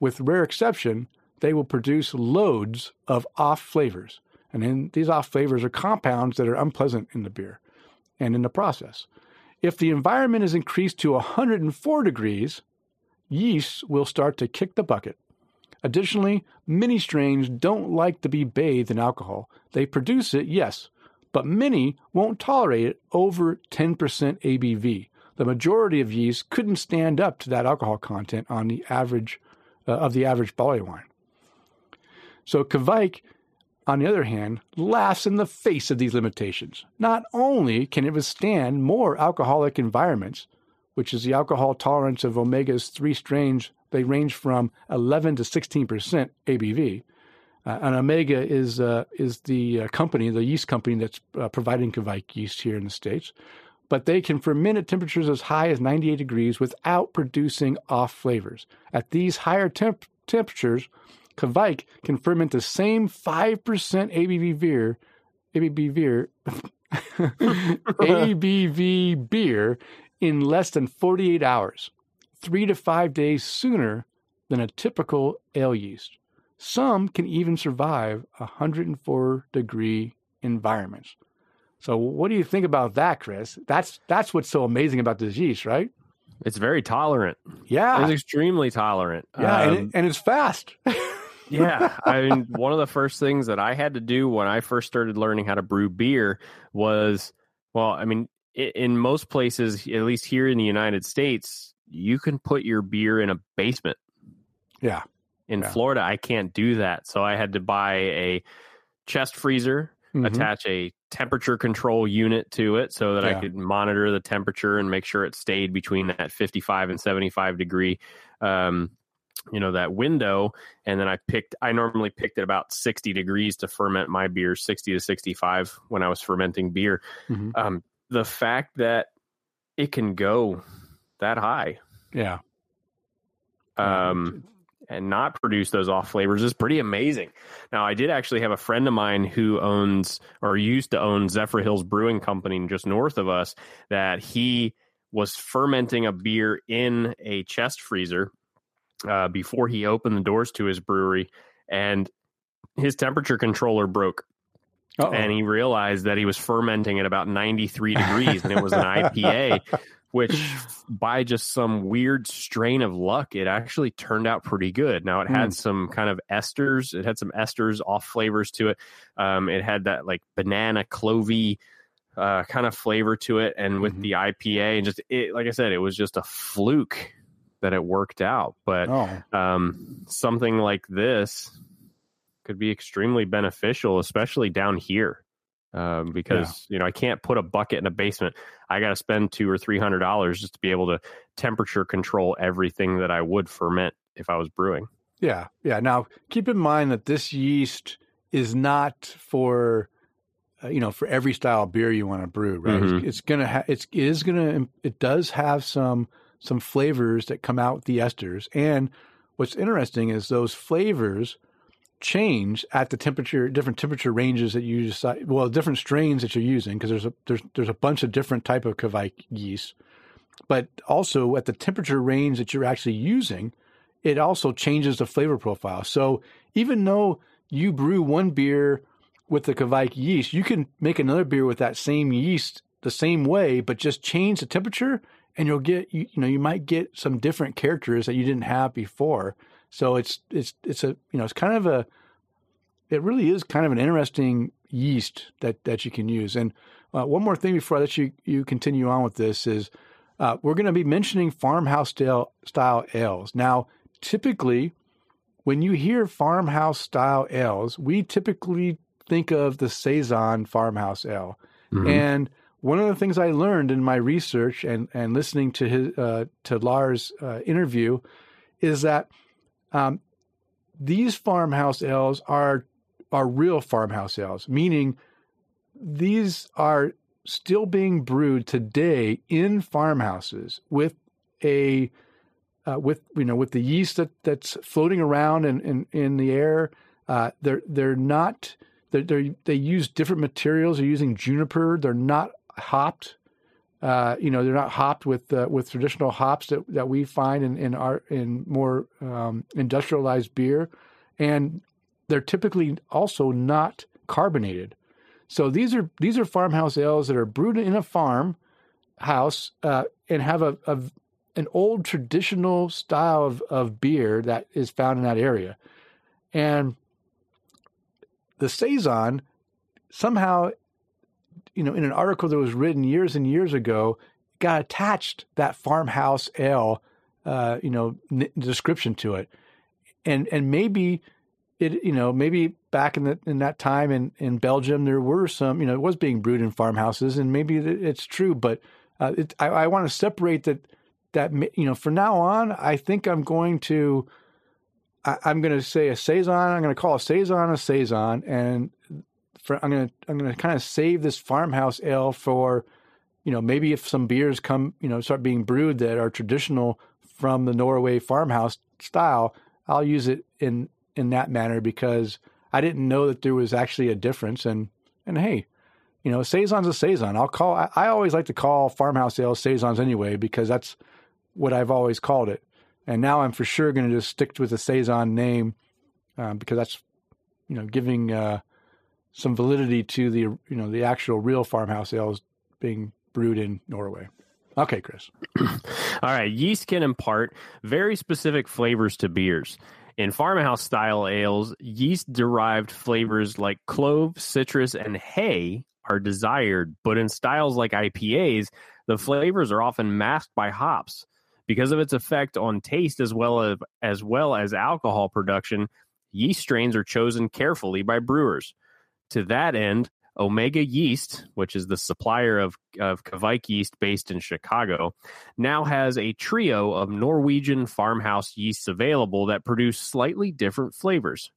with rare exception, they will produce loads of off flavors. And then these off flavors are compounds that are unpleasant in the beer and in the process. If the environment is increased to one hundred four degrees, yeasts will start to kick the bucket. Additionally, many strains don't like to be bathed in alcohol. They produce it, yes, but many won't tolerate it over ten percent A B V. The majority of yeasts couldn't stand up to that alcohol content on the average uh, of the average barley wine. So Kveik, on the other hand, laughs in the face of these limitations. Not only can it withstand more alcoholic environments, which is the alcohol tolerance of Omega's three strains, they range from eleven to sixteen percent A B V. Uh, and Omega is uh, is the uh, company, the yeast company that's uh, providing Kveik yeast here in the States. But they can ferment at temperatures as high as ninety-eight degrees without producing off flavors. At these higher temp- temperatures, Kveik can ferment the same five percent A B V beer, A B V beer, A B V beer in less than forty-eight hours, three to five days sooner than a typical ale yeast. Some can even survive one hundred four degree environments. So, what do you think about that, Chris? That's that's what's so amazing about this yeast, right? It's very tolerant. Yeah, it's extremely tolerant. Yeah, um, and, it, and it's fast. Yeah, I mean, one of the first things that I had to do when I first started learning how to brew beer was, well, I mean, in most places, at least here in the United States, you can put your beer in a basement. Yeah. In yeah. Florida, I can't do that. So I had to buy a chest freezer, mm-hmm. attach a temperature control unit to it so that yeah. I could monitor the temperature and make sure it stayed between that fifty-five and seventy-five degree um you know, that window. And then I picked, I normally picked at about sixty degrees to ferment my beer, sixty to sixty-five when I was fermenting beer. Mm-hmm. Um, the fact that it can go that high. Yeah. Um, and not produce those off flavors is pretty amazing. Now, I did actually have a friend of mine who owns or used to own Zephyr Hills Brewing Company just north of us that he was fermenting a beer in a chest freezer Uh, before he opened the doors to his brewery, and his temperature controller broke. Uh-oh. And he realized that he was fermenting at about ninety-three degrees and it was an I P A. which by just some weird strain of luck, it actually turned out pretty good. Now, it had mm. some kind of esters. It had some esters, off flavors to it. Um, it had that like banana clovey uh, kind of flavor to it. And with mm-hmm. the I P A and just it, like I said, it was just a fluke that it worked out. But oh. um, something like this could be extremely beneficial, especially down here. Um, because yeah. you know, I can't put a bucket in a basement. I got to spend two or three hundred dollars just to be able to temperature control everything that I would ferment if I was brewing. Yeah, yeah. Now keep in mind that this yeast is not for uh, you know for every style of beer you want to brew. Right? Mm-hmm. It's, it's gonna ha- it's it is gonna it does have some some flavors that come out with the esters, and what's interesting is those flavors change at the temperature, different temperature ranges that you decide, well, different strains that you're using, because there's a there's there's a bunch of different type of Kveik yeast, but also at the temperature range that you're actually using, it also changes the flavor profile. So even though you brew one beer with the Kveik yeast, you can make another beer with that same yeast the same way, but just change the temperature, and you'll get you, you know you might get some different characters that you didn't have before. So it's it's it's a you know it's kind of a it really is kind of an interesting yeast that, that you can use. And uh, one more thing before I let you, you continue on with this is uh, we're going to be mentioning farmhouse style, style ales. Now, typically, when you hear farmhouse style ales, we typically think of the Saison farmhouse ale. Mm-hmm. And one of the things I learned in my research and and listening to his uh, to Lars' uh, interview is that Um, these farmhouse ales are are real farmhouse ales, meaning these are still being brewed today in farmhouses with a uh, with you know with the yeast that, that's floating around in, in, in the air. Uh, they're they're not they're, they're they use different materials. They're using juniper. They're not hopped. Uh, you know, they're not hopped with uh, with traditional hops that, that we find in, in our in more um, industrialized beer, and they're typically also not carbonated. So these are these are farmhouse ales that are brewed in a farm house uh, and have a, a an old traditional style of, of beer that is found in that area, and the Saison somehow, you know, in an article that was written years and years ago, got attached that farmhouse ale, uh, you know, n- description to it. And and maybe it, you know, maybe back in the, in that time in, in Belgium, there were some, you know, it was being brewed in farmhouses, and maybe it's true, but uh, it, I, I want to separate that, that, you know, from now on, I think I'm going to, I, I'm going to say a Saison, I'm going to call a Saison a Saison, and For, I'm gonna I'm gonna kind of save this farmhouse ale for, you know, maybe if some beers come, you know, start being brewed that are traditional from the Norway farmhouse style, I'll use it in in that manner, because I didn't know that there was actually a difference. And and hey, you know, Saison's a Saison. I'll call. I, I always like to call farmhouse ales Saisons anyway, because that's what I've always called it. And now I'm for sure going to just stick with the Saison name um, because that's, you know, giving Uh, some validity to the, you know, the actual real farmhouse ales being brewed in Norway. Okay, Chris. All right. Yeast can impart very specific flavors to beers. In farmhouse style ales, yeast derived flavors like clove, citrus, and hay are desired, but in styles like I P As, the flavors are often masked by hops. Because of its effect on taste as well as, as well as alcohol production, yeast strains are chosen carefully by brewers. To that end, Omega Yeast, which is the supplier of, of Kveik yeast based in Chicago, now has a trio of Norwegian farmhouse yeasts available that produce slightly different flavors.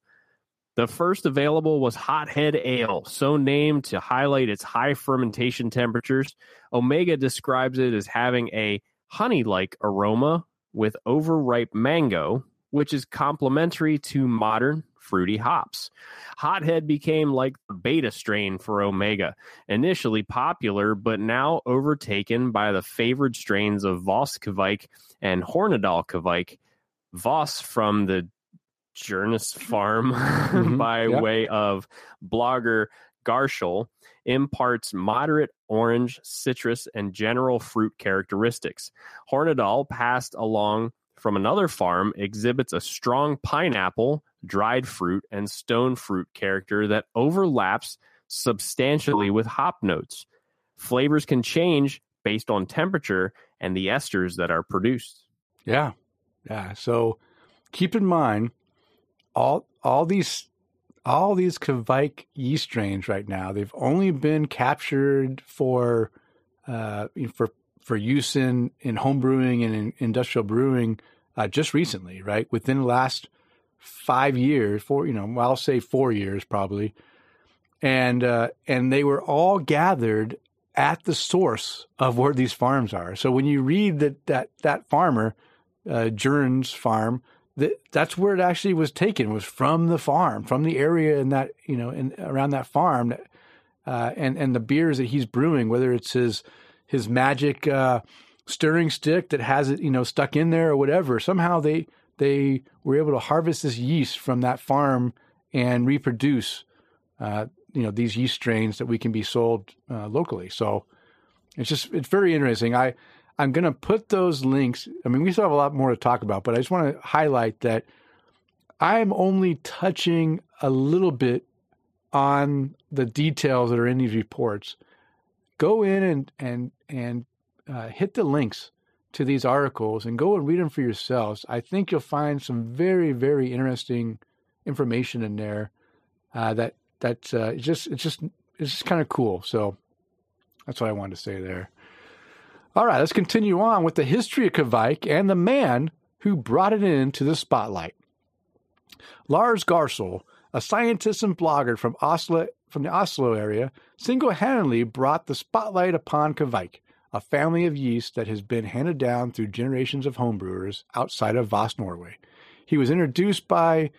The first available was Hothead Ale, so named to highlight its high fermentation temperatures. Omega describes it as having a honey-like aroma with overripe mango, which is complementary to modern fruity hops. Hothead became like the beta strain for Omega, initially popular but now overtaken by the favored strains of Voss Kveik and Hornadal Kveik. Voss from the Gjernes farm mm-hmm. by yep. way of blogger Garshol, imparts moderate orange, citrus, and general fruit characteristics. Hornadal, passed along from another farm, exhibits a strong pineapple, dried fruit, and stone fruit character that overlaps substantially with hop notes. Flavors can change based on temperature and the esters that are produced. Yeah. Yeah. So keep in mind, all all these all these Kveik yeast strains right now, they've only been captured for uh, for for use in, in home brewing and in industrial brewing uh, just recently, right? Within the last five years, four, you know, I'll say four years probably. And uh, and they were all gathered at the source of where these farms are. So when you read that that, that farmer, uh, Gjernes farm, that, that's where it actually was taken, was from the farm, from the area in that, you know, in, around that farm. That, uh, and, and the beers that he's brewing, whether it's his his magic uh, stirring stick that has it, you know, stuck in there or whatever, somehow they they were able to harvest this yeast from that farm and reproduce Uh, you know, these yeast strains that we can be sold uh, locally. So it's just, it's very interesting. I, I'm going to put those links. I mean, we still have a lot more to talk about, but I just want to highlight that I'm only touching a little bit on the details that are in these reports. Go in and, and, and uh, hit the links to these articles and go and read them for yourselves. I think you'll find some very, very interesting information in there uh, that, That's uh, it's just it's just it's just kind of cool. So that's what I wanted to say there. All right, let's continue on with the history of Kveik and the man who brought it into the spotlight. Lars Garshol, a scientist and blogger from Oslo, from the Oslo area, single-handedly brought the spotlight upon Kveik, a family of yeast that has been handed down through generations of homebrewers outside of Voss, Norway. He was introduced by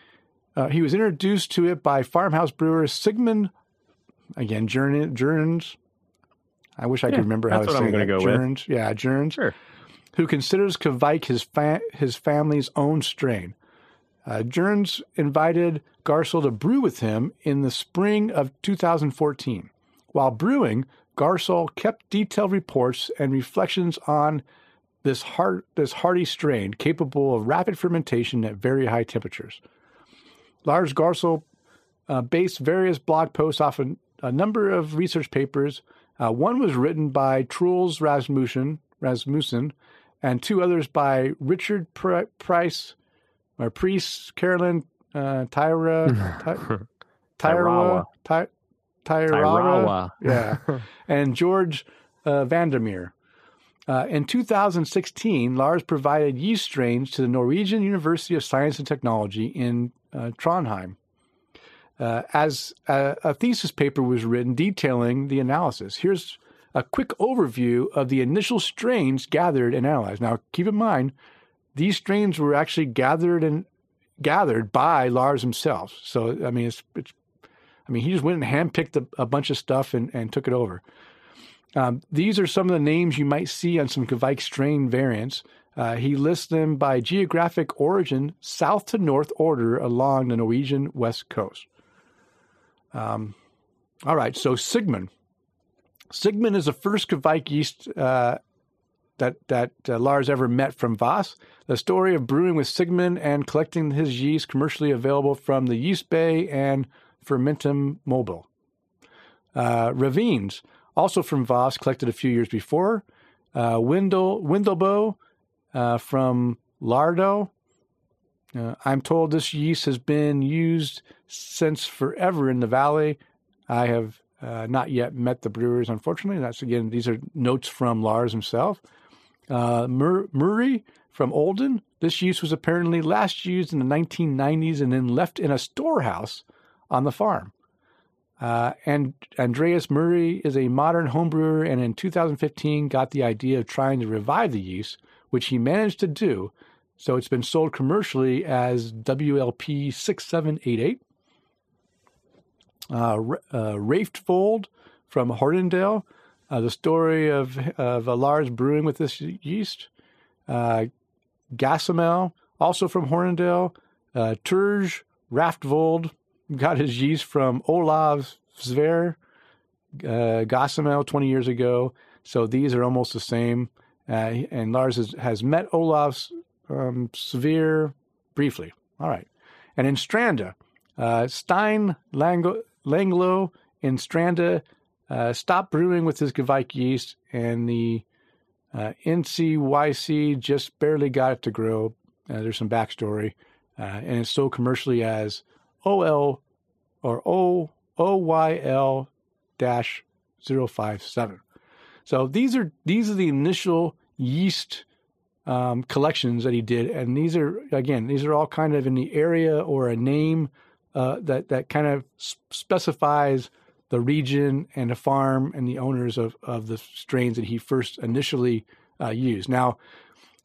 Uh, he was introduced to it by farmhouse brewer Sigmund, again, Gjernes. I wish I yeah, could remember how to say that. Go Gjernes. With. Yeah, Gjernes. Sure. Who considers Kveik his fa- his family's own strain. Uh, Gjernes invited Garshol to brew with him in the spring of two thousand fourteen. While brewing, Garshol kept detailed reports and reflections on this hard, this hardy strain capable of rapid fermentation at very high temperatures. Lars Garshol uh, based various blog posts off a, a number of research papers. Uh, one was written by Truls Rasmussen, Rasmussen, and two others by Richard Pr- Price, or Priest, Carolyn uh, Tyra, Tyra, Tyra, Tyra, yeah, and George uh, Vandermeer. Uh, in two thousand sixteen, Lars provided yeast strains to the Norwegian University of Science and Technology in Uh, Trondheim, uh, as a, a thesis paper was written detailing the analysis. Here's a quick overview of the initial strains gathered and analyzed. Now, keep in mind, these strains were actually gathered and gathered by Lars himself. So, I mean, it's, it's I mean, he just went and handpicked a, a bunch of stuff and, and took it over. Um, these are some of the names you might see on some Kveik strain variants. Uh, he lists them by geographic origin, south to north order along the Norwegian west coast. Um, all right, so Sigmund. Sigmund is the first Kveik yeast uh, that that uh, Lars ever met from Voss. The story of brewing with Sigmund and collecting his yeast commercially available from the Yeast Bay and Fermentum Mobile. Uh, Ravines, also from Voss, collected a few years before. Uh, Windel, Windelbo. Uh, from Lardo. Uh, I'm told this yeast has been used since forever in the valley. I have uh, not yet met the brewers, unfortunately. That's, again, these are notes from Lars himself. Uh, Mur- Murray from Olden. This yeast was apparently last used in the nineteen nineties and then left in a storehouse on the farm. Uh, and Andreas Murray is a modern homebrewer and in two thousand fifteen got the idea of trying to revive the yeast, which he managed to do, so it's been sold commercially as W L P six seven eight eight. Uh, uh, Raftevold from Hortendale, uh, the story of, of uh, Lars brewing with this yeast. Uh, Gassamel, also from Hortendale. Uh, Terj Raftvold got his yeast from Olav Sverre uh, Gossamel twenty years ago. So these are almost the same. Uh, and Lars has, has met Olav um, Sverre briefly. All right. And in Stranda, uh, Stein Langlo, Langlo in Stranda uh, stopped brewing with his Kveik yeast, and the uh, N C Y C just barely got it to grow. Uh, there's some backstory. Uh, and it's sold commercially as O L or O Y L zero five seven. So these are these are the initial yeast um, collections that he did, and these are again these are all kind of in the area or a name uh, that that kind of specifies the region and the farm and the owners of of the strains that he first initially uh, used. Now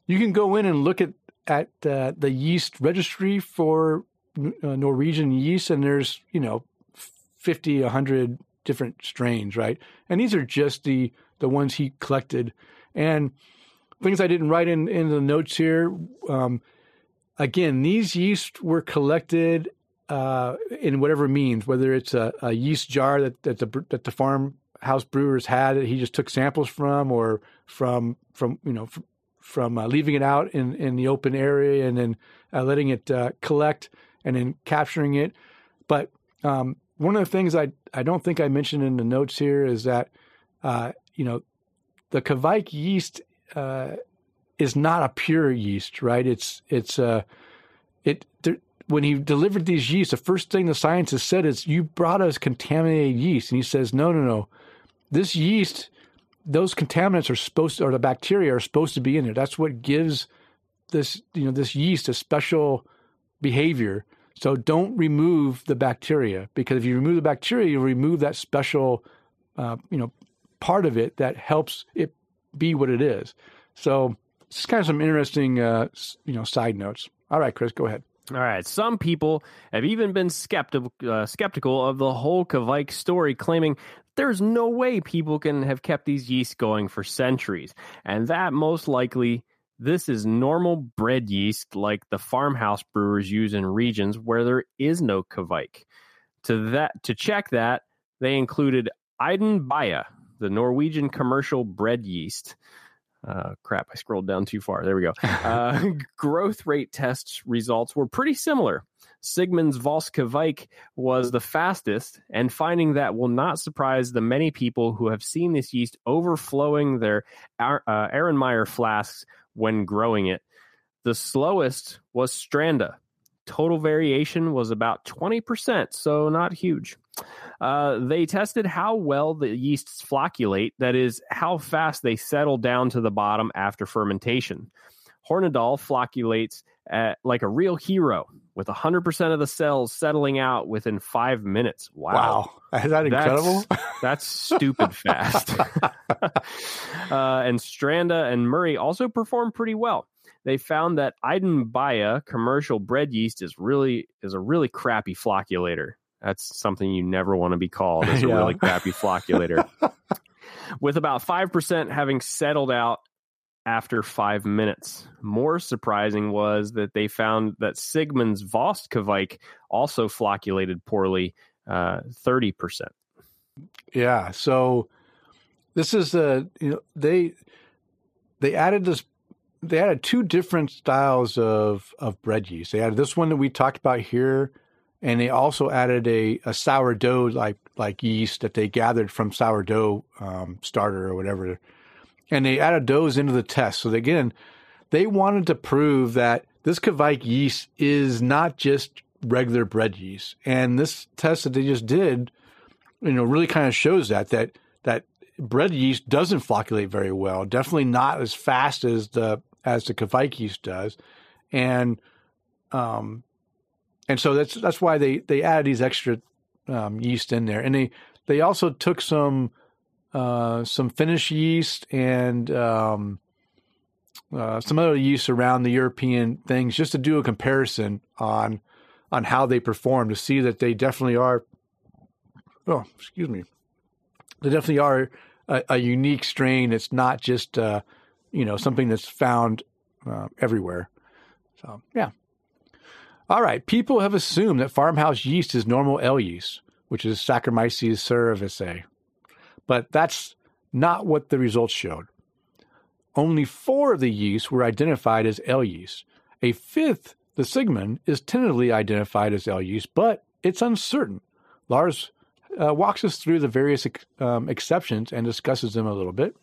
you can go in and look at at uh, the yeast registry for uh, Norwegian yeast, and there's you know fifty, one hundred different strains, right? And these are just the the ones he collected. And things I didn't write in, in the notes here, um, again, these yeasts were collected uh, in whatever means, whether it's a, a yeast jar that, that the that the farmhouse brewers had that he just took samples from, or from, from you know, from, from uh, leaving it out in, in the open area and then uh, letting it uh, collect and then capturing it. But um, one of the things I, I don't think I mentioned in the notes here is that uh, you know, the Kveik yeast uh, is not a pure yeast, right? It's it's uh, it there, when he delivered these yeasts, the first thing the scientist said is, "You brought us contaminated yeast," and he says, "No, no, no. This yeast, those contaminants are supposed to, or the bacteria are supposed to be in there. That's what gives this you know this yeast a special behavior. So don't remove the bacteria, because if you remove the bacteria, you remove that special uh, you know." part of it that helps it be what it is." So it's kind of some interesting, uh, you know, side notes. All right, Chris, go ahead. All right. Some people have even been skeptical, uh, skeptical of the whole Kveik story, claiming there's no way people can have kept these yeasts going for centuries, and that most likely this is normal bread yeast like the farmhouse brewers use in regions where there is no Kveik. To that, to check that, they included Idunn Bayer, the Norwegian commercial bread yeast. Uh, crap, I scrolled down too far. There we go. Uh, growth rate tests results were pretty similar. Sigmund's Kveik was the fastest, and finding that will not surprise the many people who have seen this yeast overflowing their uh, Erlenmeyer flasks when growing it. The slowest was Stranda. Total variation was about twenty percent, so not huge. Uh, they tested how well the yeasts flocculate, that is, how fast they settle down to the bottom after fermentation. Hornadal flocculates at, like a real hero, with one hundred percent of the cells settling out within five minutes. Wow. wow. Is that incredible? That's, that's stupid fast. uh, and Stranda and Murray also performed pretty well. They found that Idunn Bayer commercial bread yeast is really is a really crappy flocculator. That's something you never want to be called. It's yeah. a really crappy flocculator. With about five percent having settled out after five minutes. More surprising was that they found that Sigmund's Kveik also flocculated poorly, uh, thirty percent. Yeah, so this is, uh, you know, they they added this, they added two different styles of, of bread yeast. They added this one that we talked about here, and they also added a, a sourdough like like yeast that they gathered from sourdough um, starter or whatever, and they added those into the test. So again, they wanted to prove that this Kveik yeast is not just regular bread yeast. And this test that they just did, you know, really kind of shows that that that bread yeast doesn't flocculate very well. Definitely not as fast as the as the Kveik yeast does, and um. And so that's that's why they, they added these extra um, yeast in there, and they, they also took some uh, some Finnish yeast and um, uh, some other yeast around the European things just to do a comparison on on how they perform, to see that they definitely are. Oh, excuse me, they definitely are a, a unique strain. It's not just uh, you know something that's found uh, everywhere. So yeah. All right, people have assumed that farmhouse yeast is normal ale yeast, which is Saccharomyces cerevisiae. But that's not what the results showed. Only four of the yeasts were identified as ale yeast. A fifth, the Sigmund, is tentatively identified as ale yeast, but it's uncertain. Lars uh, walks us through the various um, exceptions and discusses them a little bit.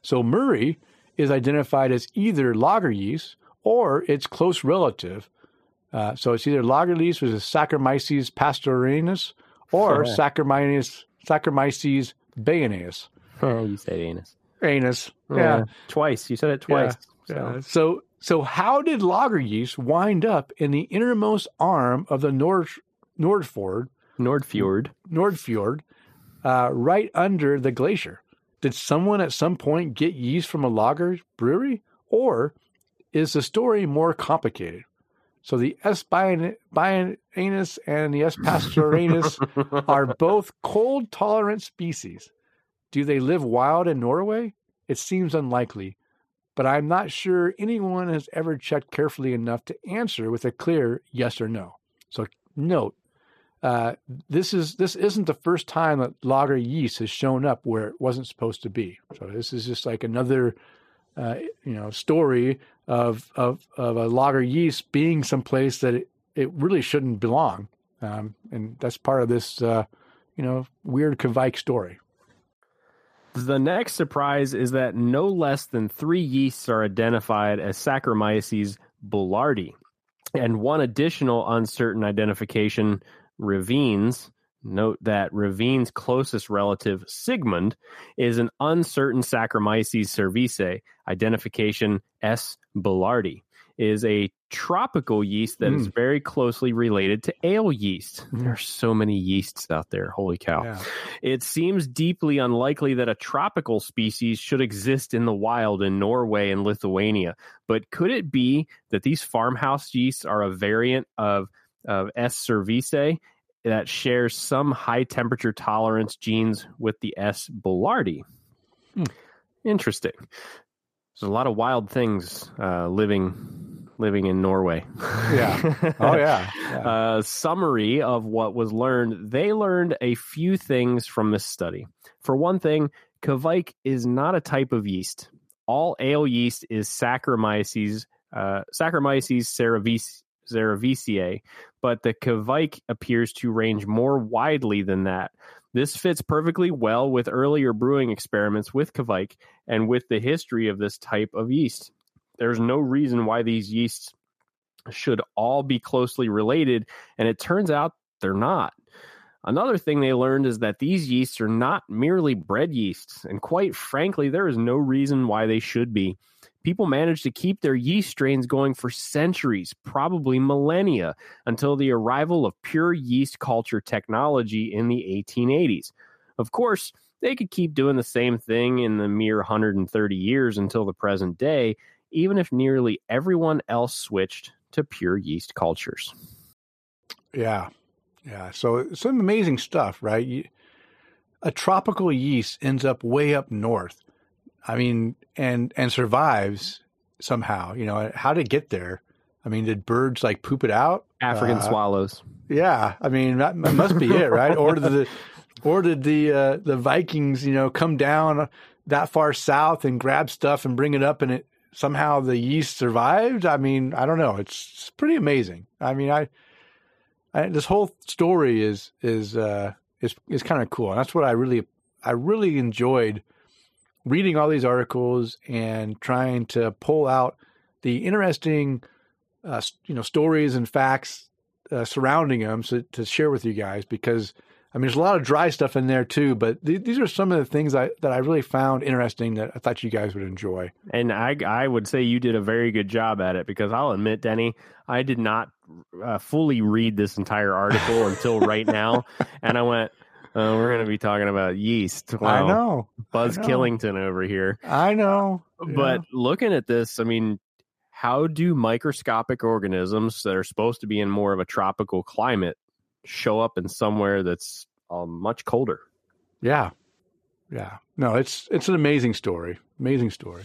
So Murray is identified as either lager yeast or its close relative. Uh, so it's either lager yeast, which is Saccharomyces pastorinus, or sure. Saccharomyces Saccharomyces bayanus. Oh, you said anus. Anus. Yeah. yeah. Twice. You said it twice. Yeah. So. Yeah. so so how did lager yeast wind up in the innermost arm of the Nord Nordfjord? Nordfjord. Nordfjord, uh, right under the glacier. Did someone at some point get yeast from a lager brewery? Or is the story more complicated? So the S. bianus and the S. pastorinus are both cold-tolerant species. Do they live wild in Norway? It seems unlikely, but I'm not sure anyone has ever checked carefully enough to answer with a clear yes or no. So note, uh, this is this isn't the first time that lager yeast has shown up where it wasn't supposed to be. So this is just like another uh, you know story of of of a lager yeast being someplace that it, it really shouldn't belong, um, and that's part of this uh, you know weird Kveik story. The next surprise is that no less than three yeasts are identified as Saccharomyces boulardii, and one additional uncertain identification, Ravines. Note that Ravine's closest relative, Sigmund, is an uncertain Saccharomyces cerevisiae. Identification S. boulardii is a tropical yeast that mm. is very closely related to ale yeast. Mm. There are so many yeasts out there. Holy cow. Yeah. It seems deeply unlikely that a tropical species should exist in the wild in Norway and Lithuania. But could it be that these farmhouse yeasts are a variant of, of S. cerevisiae that shares some high temperature tolerance genes with the S. boulardii? Hmm. Interesting. There's a lot of wild things uh, living living in Norway. Yeah. Oh, yeah. yeah. Uh, summary of what was learned. They learned a few things from this study. For one thing, Kveik is not a type of yeast. All ale yeast is Saccharomyces, uh, Saccharomyces cerevisiae. cerevisiae, but the Kveik appears to range more widely than that. This fits perfectly well with earlier brewing experiments with Kveik and with the history of this type of yeast. There's no reason why these yeasts should all be closely related, and it turns out they're not. Another thing they learned is that these yeasts are not merely bread yeasts, and quite frankly, there is no reason why they should be. People managed to keep their yeast strains going for centuries, probably millennia, until the arrival of pure yeast culture technology in the eighteen eighties. Of course, they could keep doing the same thing in the mere one hundred thirty years until the present day, even if nearly everyone else switched to pure yeast cultures. Yeah, yeah. So some amazing stuff, right? A tropical yeast ends up way up north. I mean, and and survives somehow. You know, how did it get there? I mean, did birds like poop it out? African uh, swallows. Yeah, I mean that must be it, right? Or did the or did the uh, the Vikings, you know, come down that far south and grab stuff and bring it up, and it somehow the yeast survived? I mean, I don't know. It's, it's pretty amazing. I mean, I, I this whole story is is uh, is is kind of cool, and that's what I really I really enjoyed. Reading all these articles and trying to pull out the interesting, uh, you know, stories and facts uh, surrounding them so, to share with you guys, because I mean, there's a lot of dry stuff in there too, but th- these are some of the things I, that I really found interesting that I thought you guys would enjoy. And I, I would say you did a very good job at it, because I'll admit, Denny, I did not uh, fully read this entire article until right now. And I went, Uh, we're going to be talking about yeast. Wow. I know. Buzz I know. Killington over here. I know. But yeah. Looking at this, I mean, how do microscopic organisms that are supposed to be in more of a tropical climate show up in somewhere that's uh, much colder? Yeah. Yeah. No, it's it's an amazing story. Amazing story.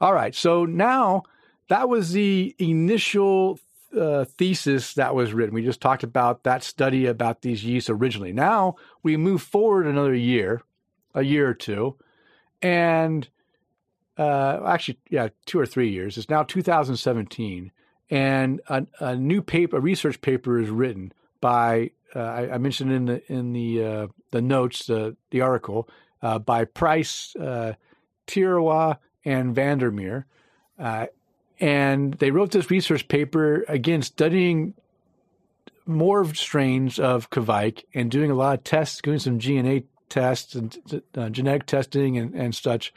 All right. So now that was the initial uh, thesis that was written. We just talked about that study about these yeasts originally. Now we move forward another year, a year or two, and uh, actually, yeah, two or three years. It's now two thousand seventeen, and a, a new paper, a research paper, is written by uh, I, I mentioned in the in the uh, the notes the the article uh, by Price, uh, Tiroir, and Vandermeer. Uh, and they wrote this research paper, again, studying more strains of Kveik and doing a lot of tests, doing some G N A tests and uh, genetic testing and, and such.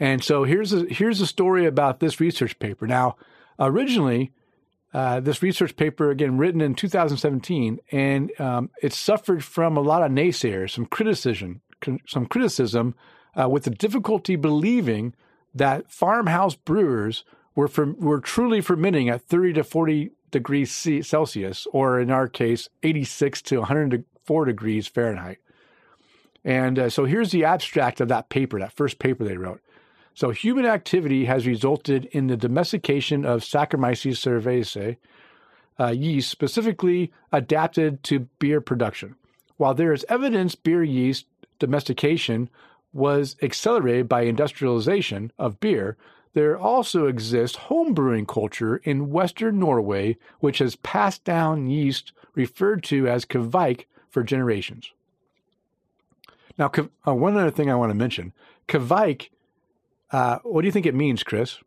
And so here's a, here's a story about this research paper. Now, originally, uh, this research paper, again, written in two thousand seventeen, and um, it suffered from a lot of naysayers, some criticism, some criticism uh, with the difficulty believing that farmhouse brewers were from, were truly fermenting at thirty to forty degrees C, Celsius, or in our case, eighty-six to one hundred four degrees Fahrenheit. And uh, so here's the abstract of that paper, that first paper they wrote. So human activity has resulted in the domestication of Saccharomyces cerevisiae uh, yeast, specifically adapted to beer production. While there is evidence beer yeast domestication was accelerated by industrialization of beer, there also exists home brewing culture in Western Norway, which has passed down yeast referred to as Kveik for generations. Now, uh, one other thing I want to mention. Kveik, uh, what do you think it means, Chris?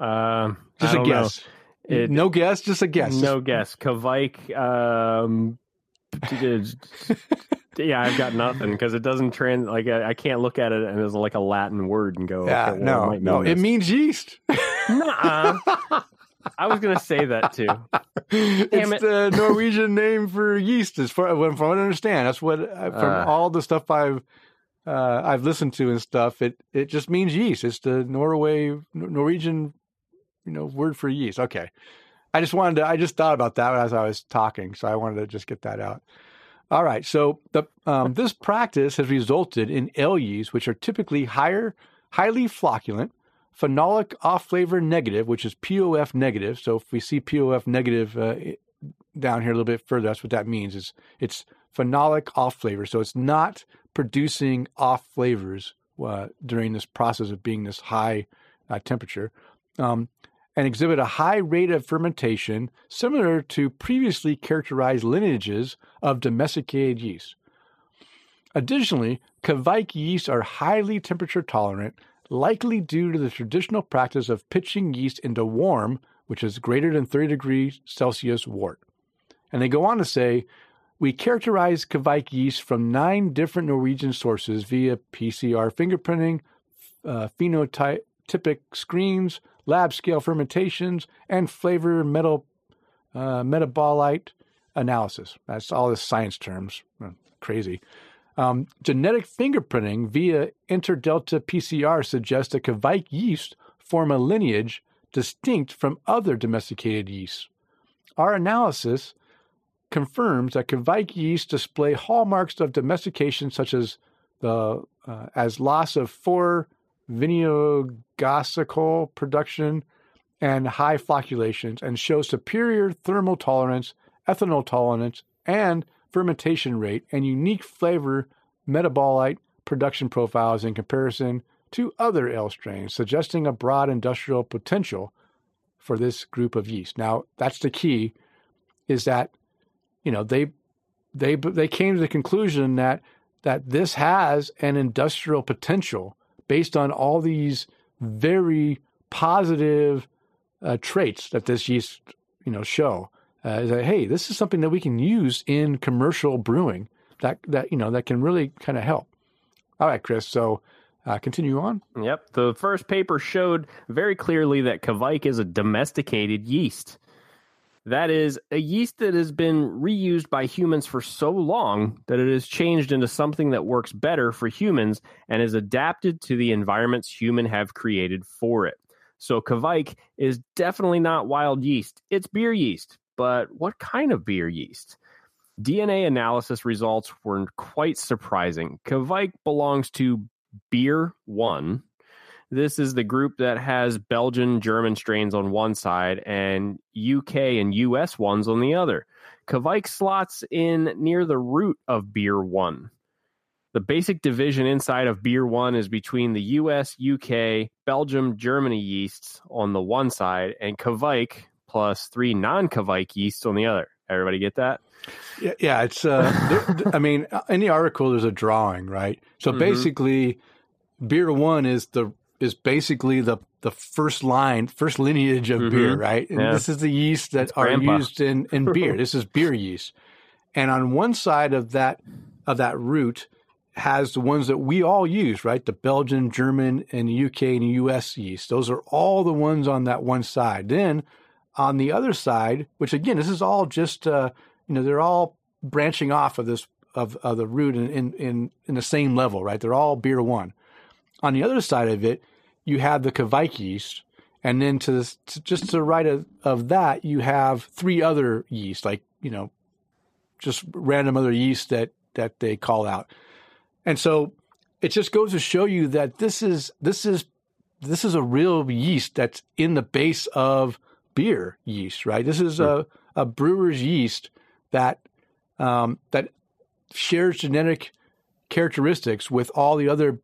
Uh, just I don't a guess. It, no guess, just a guess. No guess. Kveik, um... yeah, I've got nothing because it doesn't trans. Like I, I can't look at it and it's like a Latin word and go, yeah, okay, well, no, I might know no, this. It means yeast. Nuh-uh. I was gonna say that too. Damn it's it. The Norwegian name for yeast, as far from what I understand. That's what from uh, all the stuff I've uh, I've listened to and stuff. It it just means yeast. It's the Norway Norwegian, you know, word for yeast. Okay. I just wanted to, I just thought about that as I was talking, so I wanted to just get that out. All right, so the, um, this practice has resulted in ale yeasts, which are typically higher, highly flocculent, phenolic off-flavor negative, which is P O F negative. So if we see P O F negative uh, down here a little bit further, that's what that means. It's, it's phenolic off-flavor, so it's not producing off-flavors uh, during this process of being this high uh, temperature. Um and exhibit a high rate of fermentation similar to previously characterized lineages of domesticated yeast. Additionally, Kveik yeasts are highly temperature tolerant, likely due to the traditional practice of pitching yeast into warm, which is greater than thirty degrees Celsius wort. And they go on to say, we characterize Kveik yeast from nine different Norwegian sources via P C R fingerprinting, uh, phenotypic screens, lab-scale fermentations, and flavor metal, uh, metabolite analysis. That's all the science terms. Crazy. Um, genetic fingerprinting via interdelta P C R suggests that Kveik yeast form a lineage distinct from other domesticated yeasts. Our analysis confirms that Kveik yeast display hallmarks of domestication such as the uh, as loss of four vinegosical production and high flocculations, and show superior thermal tolerance, ethanol tolerance, and fermentation rate, and unique flavor metabolite production profiles in comparison to other ale strains, suggesting a broad industrial potential for this group of yeast. Now, that's the key, is that, you know, they they they came to the conclusion that that this has an industrial potential based on all these very positive uh, traits that this yeast, you know, show, uh, is that, hey, this is something that we can use in commercial brewing that, that you know, that can really kind of help. All right, Chris, so uh, continue on. Yep, the first paper showed very clearly that Kveik is a domesticated yeast. That is, a yeast that has been reused by humans for so long that it has changed into something that works better for humans and is adapted to the environments humans have created for it. So Kveik is definitely not wild yeast. It's beer yeast. But what kind of beer yeast? D N A analysis results were quite surprising. Kveik belongs to beer one, This is the group that has Belgian, German strains on one side and U K and U S ones on the other. Kveik slots in near the root of Beer One. The basic division inside of Beer One is between the U S, U K, Belgium, Germany yeasts on the one side and Kveik plus three non-Kveik yeasts on the other. Everybody get that? Yeah, yeah. It's. Uh, I mean, in the article, there's a drawing, right? So mm-hmm. basically, Beer One is the is basically the the first line, first lineage of mm-hmm. beer, right? And yeah. this is the yeast that it's are grandpa. used in, in beer. This is beer yeast, and on one side of that of that root has the ones that we all use, right? The Belgian, German, and U K and U S yeast. Those are all the ones on that one side. Then on the other side, which again, this is all just, uh, you know, they're all branching off of this of, of the root in, in in in the same level, right? They're all Beer One. On the other side of it, you have the Kveik yeast, and then to, this, to just to the right of, of that, you have three other yeasts, like you know, just random other yeasts that that they call out. And so it just goes to show you that this is this is this is a real yeast that's in the base of beer yeast, right? This is a, a brewer's yeast that um, that shares genetic characteristics with all the other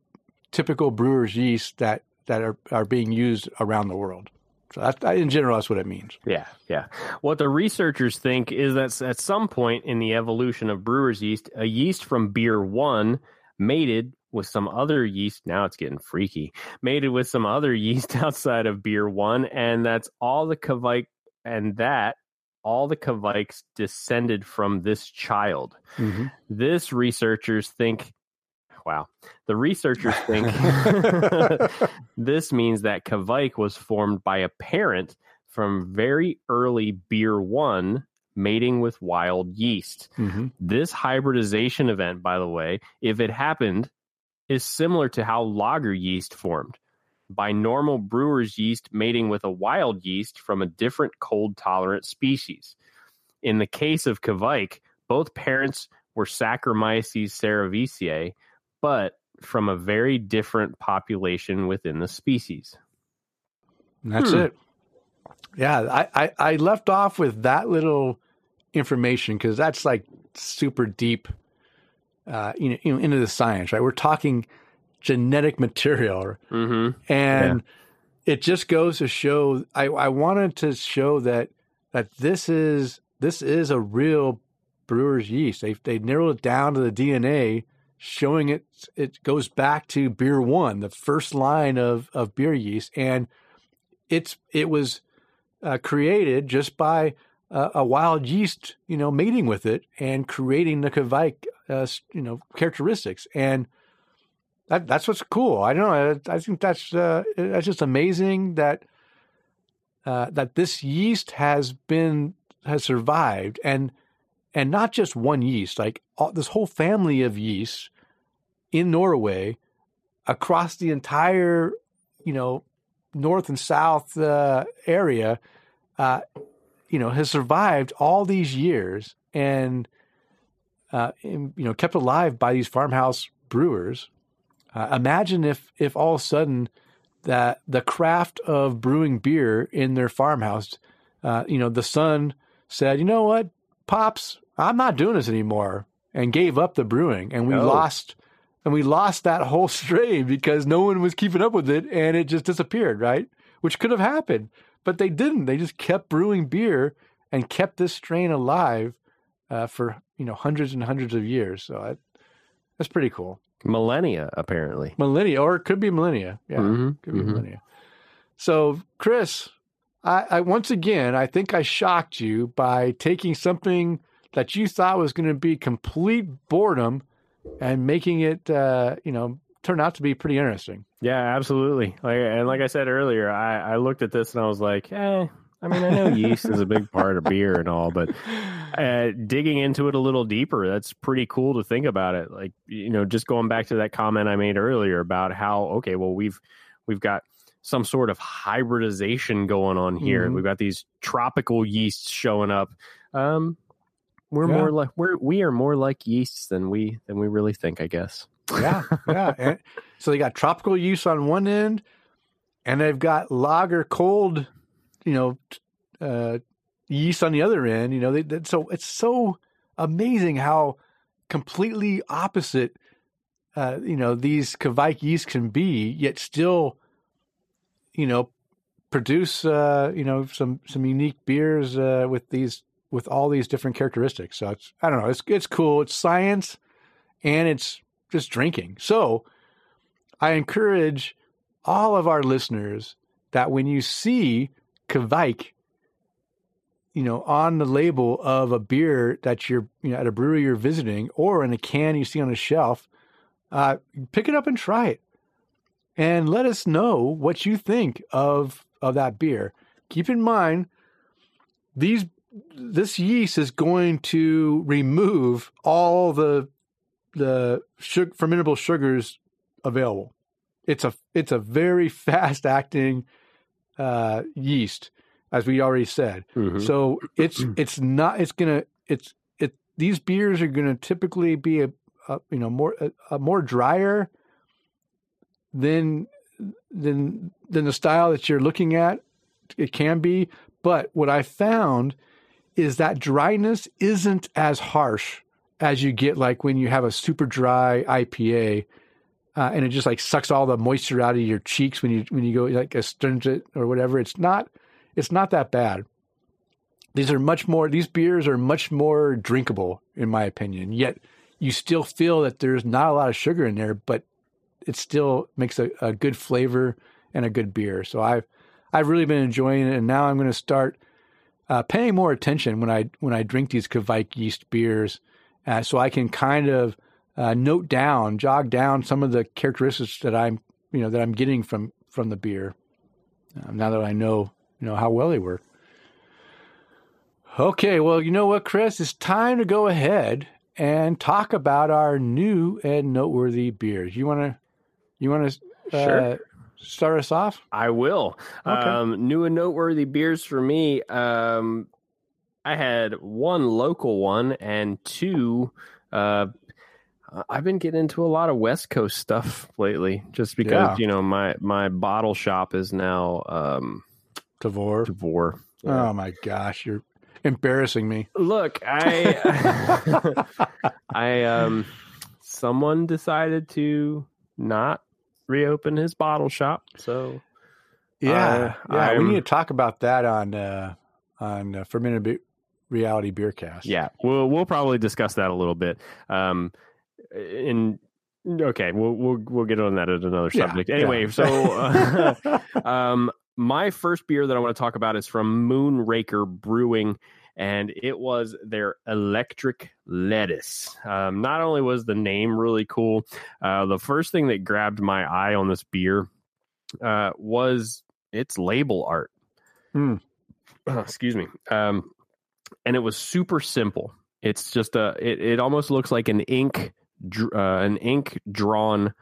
typical brewer's yeast that, that are, are being used around the world. So that, that, in general, that's what it means. Yeah, yeah. What the researchers think is that at some point in the evolution of brewer's yeast, a yeast from Beer One mated with some other yeast, now it's getting freaky, mated with some other yeast outside of Beer One, and that's all the Kveik, and that all the Kveiks descended from this child. Mm-hmm. This researchers think, wow, the researchers think this means that Kveik was formed by a parent from very early Beer One mating with wild yeast. Mm-hmm. This hybridization event, by the way, if it happened, is similar to how lager yeast formed by normal brewer's yeast mating with a wild yeast from a different cold-tolerant species. In the case of Kveik, both parents were Saccharomyces cerevisiae, but from a very different population within the species. And that's hmm. it. Yeah, I, I, I left off with that little information because that's like super deep. Uh, you know, you know, into the science, right? We're talking genetic material, mm-hmm. and yeah. it just goes to show. I, I wanted to show that that this is this is a real brewer's yeast. They they narrowed it down to the D N A, showing it it goes back to Beer One, the first line of of beer yeast, and it's it was uh, created just by uh, a wild yeast, you know, mating with it and creating the Kveik. Uh, you know, characteristics, and that, that's what's cool. I don't know. I, I think that's uh, that's just amazing that uh, that this yeast has been has survived, and and not just one yeast, like all, this whole family of yeast in Norway across the entire you know north and south uh, area, uh, you know, has survived all these years and. Uh, you know, kept alive by these farmhouse brewers. Uh, imagine if, if all of a sudden that the craft of brewing beer in their farmhouse, uh, you know, the son said, you know what, Pops, I'm not doing this anymore, and gave up the brewing, and we oh. lost, and we lost that whole strain because no one was keeping up with it, and it just disappeared, right? Which could have happened, but they didn't. They just kept brewing beer and kept this strain alive uh, for. you know, hundreds and hundreds of years. So I, that's pretty cool. Millennia, apparently. Millennia, or it could be millennia. Yeah, mm-hmm. it could be mm-hmm. millennia. So, Chris, I, I once again, I think I shocked you by taking something that you thought was going to be complete boredom and making it, uh, you know, turn out to be pretty interesting. Yeah, absolutely. Like, and like I said earlier, I, I looked at this and I was like, eh. I mean, I know yeast is a big part of beer and all, but uh, digging into it a little deeper, that's pretty cool to think about it. Like, you know, just going back to that comment I made earlier about how, okay, well, we've we've got some sort of hybridization going on here. Mm-hmm. We've got these tropical yeasts showing up. Um, we're yeah. more like we're we are more like yeasts than we than we really think, I guess. Yeah, yeah. And so they got tropical yeast on one end. And they've got lager cold, you know, uh, yeast on the other end. You know, they, they, so it's so amazing how completely opposite, uh, you know, these Kveik yeasts can be, yet still, you know, produce, uh, you know, some some unique beers uh, with these with all these different characteristics. So it's, I don't know, it's it's cool. It's science, and it's just drinking. So I encourage all of our listeners that when you see Kveik, you know, on the label of a beer that you're, you know, at a brewery you're visiting, or in a can you see on a shelf, uh, pick it up and try it. And let us know what you think of of that beer. Keep in mind, these this yeast is going to remove all the the sugar, fermentable sugars available. It's a it's a very fast acting uh, yeast, as we already said. Mm-hmm. So it's it's not it's gonna it's it these beers are gonna typically be a, a you know more a, a more drier than than than the style that you're looking at. It can be, but what I found is that dryness isn't as harsh as you get like when you have a super dry I P A. Uh, and it just like sucks all the moisture out of your cheeks when you when you go like astringent or whatever. It's not it's not that bad. These are much more. These beers are much more drinkable, in my opinion. Yet you still feel that there's not a lot of sugar in there, but it still makes a, a good flavor and a good beer. So I've I've really been enjoying it, and now I'm going to start uh, paying more attention when I when I drink these Kveik yeast beers, uh, so I can kind of. Uh, note down, jog down some of the characteristics that I'm, you know, that I'm getting from from the beer. Uh, now that I know, you know, how well they work. Okay, well, you know what, Chris, it's time to go ahead and talk about our new and noteworthy beers. You wanna, you wanna, uh, sure. Start us off? I will. Okay. Um, new and noteworthy beers for me. Um, I had one local one and two. Uh, I've been getting into a lot of West Coast stuff lately, just because yeah. you know my, my bottle shop is now um, Tavor. Tavor. Yeah. Oh my gosh, you're embarrassing me. Look, I, I, um, someone decided to not reopen his bottle shop, so yeah, uh, yeah. I'm, we need to talk about that on uh, on uh, Fermented Reality Beer Cast. Yeah, we'll we'll probably discuss that a little bit. Um, In okay, we'll we'll we'll get on that at another subject. Yeah, anyway, yeah. so uh, um, my first beer that I want to talk about is from Moonraker Brewing, and it was their Electric Lettuce. Um, not only was the name really cool, uh, the first thing that grabbed my eye on this beer uh, was its label art. Mm. Oh, excuse me, um, and it was super simple. It's just a it, it almost looks like an ink. Uh, an ink drawn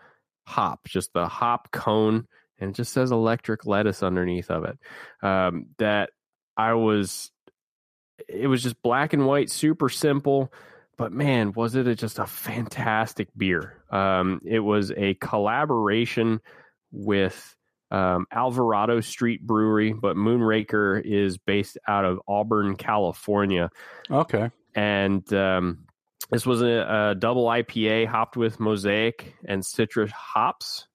hop, just the hop cone, and it just says Electric Lettuce underneath of it. Um, that I was, it was just black and white, super simple, but man, was it a, just a fantastic beer. Um, it was a collaboration with um, Alvarado Street Brewery, but Moonraker is based out of Auburn, California. Okay. And, um, this was a, a double I P A hopped with mosaic and citrus hops.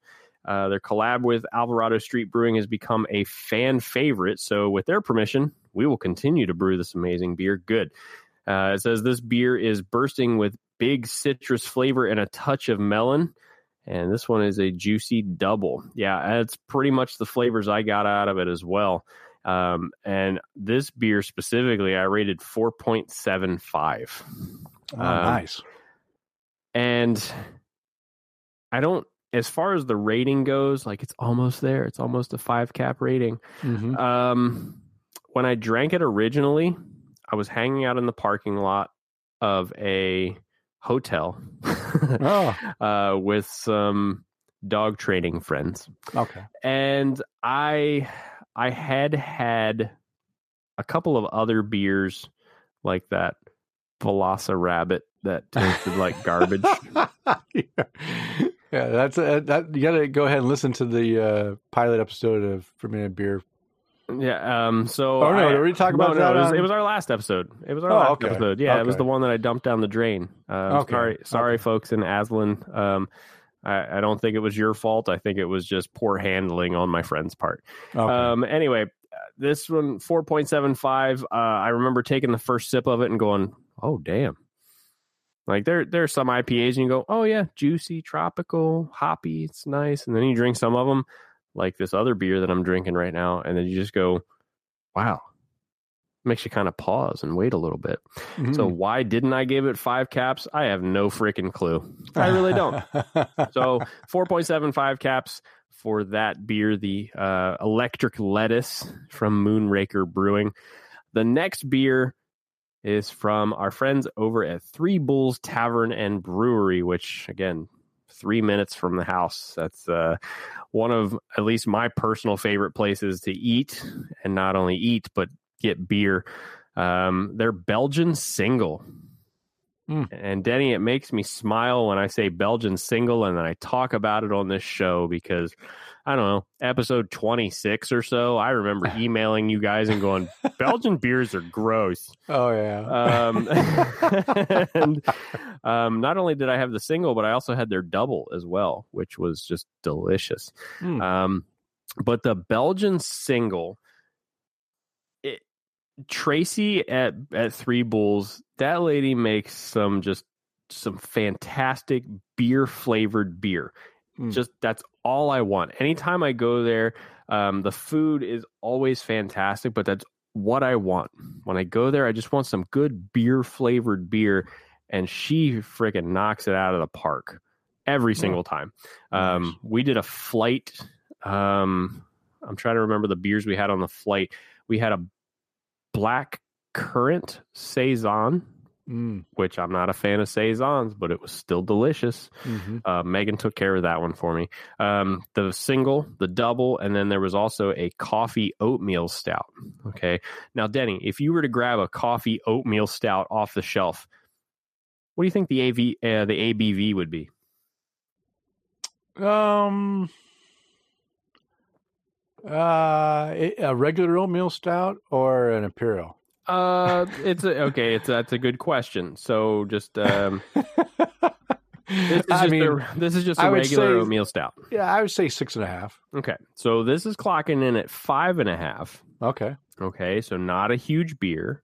Uh, their collab with Alvarado Street Brewing has become a fan favorite. So with their permission, we will continue to brew this amazing beer. Good. Uh, it says this beer is bursting with big citrus flavor and a touch of melon. And this one is a juicy double. Yeah, that's pretty much the flavors I got out of it as well. Um, and this beer specifically, I rated four point seven five. Oh, nice. Um, and I don't, as far as the rating goes, like it's almost there. It's almost a five cap rating. Mm-hmm. Um, when I drank it originally, I was hanging out in the parking lot of a hotel oh. uh, with some dog training friends. Okay. And I, I had had a couple of other beers like that. Velociraptor that tasted like garbage. yeah. yeah, Yeah, that's a, that. You gotta go ahead and listen to the uh, pilot episode of Fermented Beer. Yeah. Um. So. Oh no! I, did we talk about no, that? No, it, was, it was our last episode. It was our oh, last okay. episode. Yeah, okay. It was the one that I dumped down the drain. Uh, okay. Sorry, sorry, okay. folks in Aslan. Um, I, I don't think it was your fault. I think it was just poor handling on my friend's part. Okay. Um. Anyway, this one four point seven five. Uh, I remember taking the first sip of it and going, "Oh damn." Like there, there are some I P As and you go, oh yeah, juicy, tropical, hoppy, it's nice. And then you drink some of them, like this other beer that I'm drinking right now, and then you just go, wow. It makes you kind of pause and wait a little bit. Mm-hmm. So why didn't I give it five caps? I have no freaking clue. I really don't. So four point seven five caps for that beer, the uh, Electric Lettuce from Moonraker Brewing. The next beer is from our friends over at Three Bulls Tavern and Brewery, which, again, three minutes from the house. That's uh, one of at least my personal favorite places to eat, and not only eat, but get beer. Um, they're Belgian single. Mm. And, Denny, it makes me smile when I say Belgian single, and then I talk about it on this show because, I don't know, episode twenty-six or so, I remember emailing you guys and going, Belgian beers are gross. Oh, yeah. Um, and um, not only did I have the single, but I also had their double as well, which was just delicious. Mm. Um, but the Belgian single, it, Tracy at, at Three Bulls, that lady makes some just some fantastic beer-flavored beer. Mm. Just that's all I want. Anytime I go there, um, the food is always fantastic, but that's what I want. When I go there, I just want some good beer flavored beer, and she freaking knocks it out of the park every single time. Um, we did a flight. Um, I'm trying to remember the beers we had on the flight. We had a black currant saison. Mm. Which I'm not a fan of saisons, but it was still delicious. Mm-hmm. Uh, Megan took care of that one for me. Um, the single, the double, and then there was also a coffee oatmeal stout. Okay. Now, Denny, if you were to grab a coffee oatmeal stout off the shelf, what do you think the A V, uh, the A B V would be? Um, uh, a regular oatmeal stout or an imperial? Uh, it's a, okay. It's that's a good question. So just um, this is just I mean, a, this is just a regular oatmeal stout. Yeah, I would say six and a half. Okay, so this is clocking in at five and a half. Okay, okay, so not a huge beer.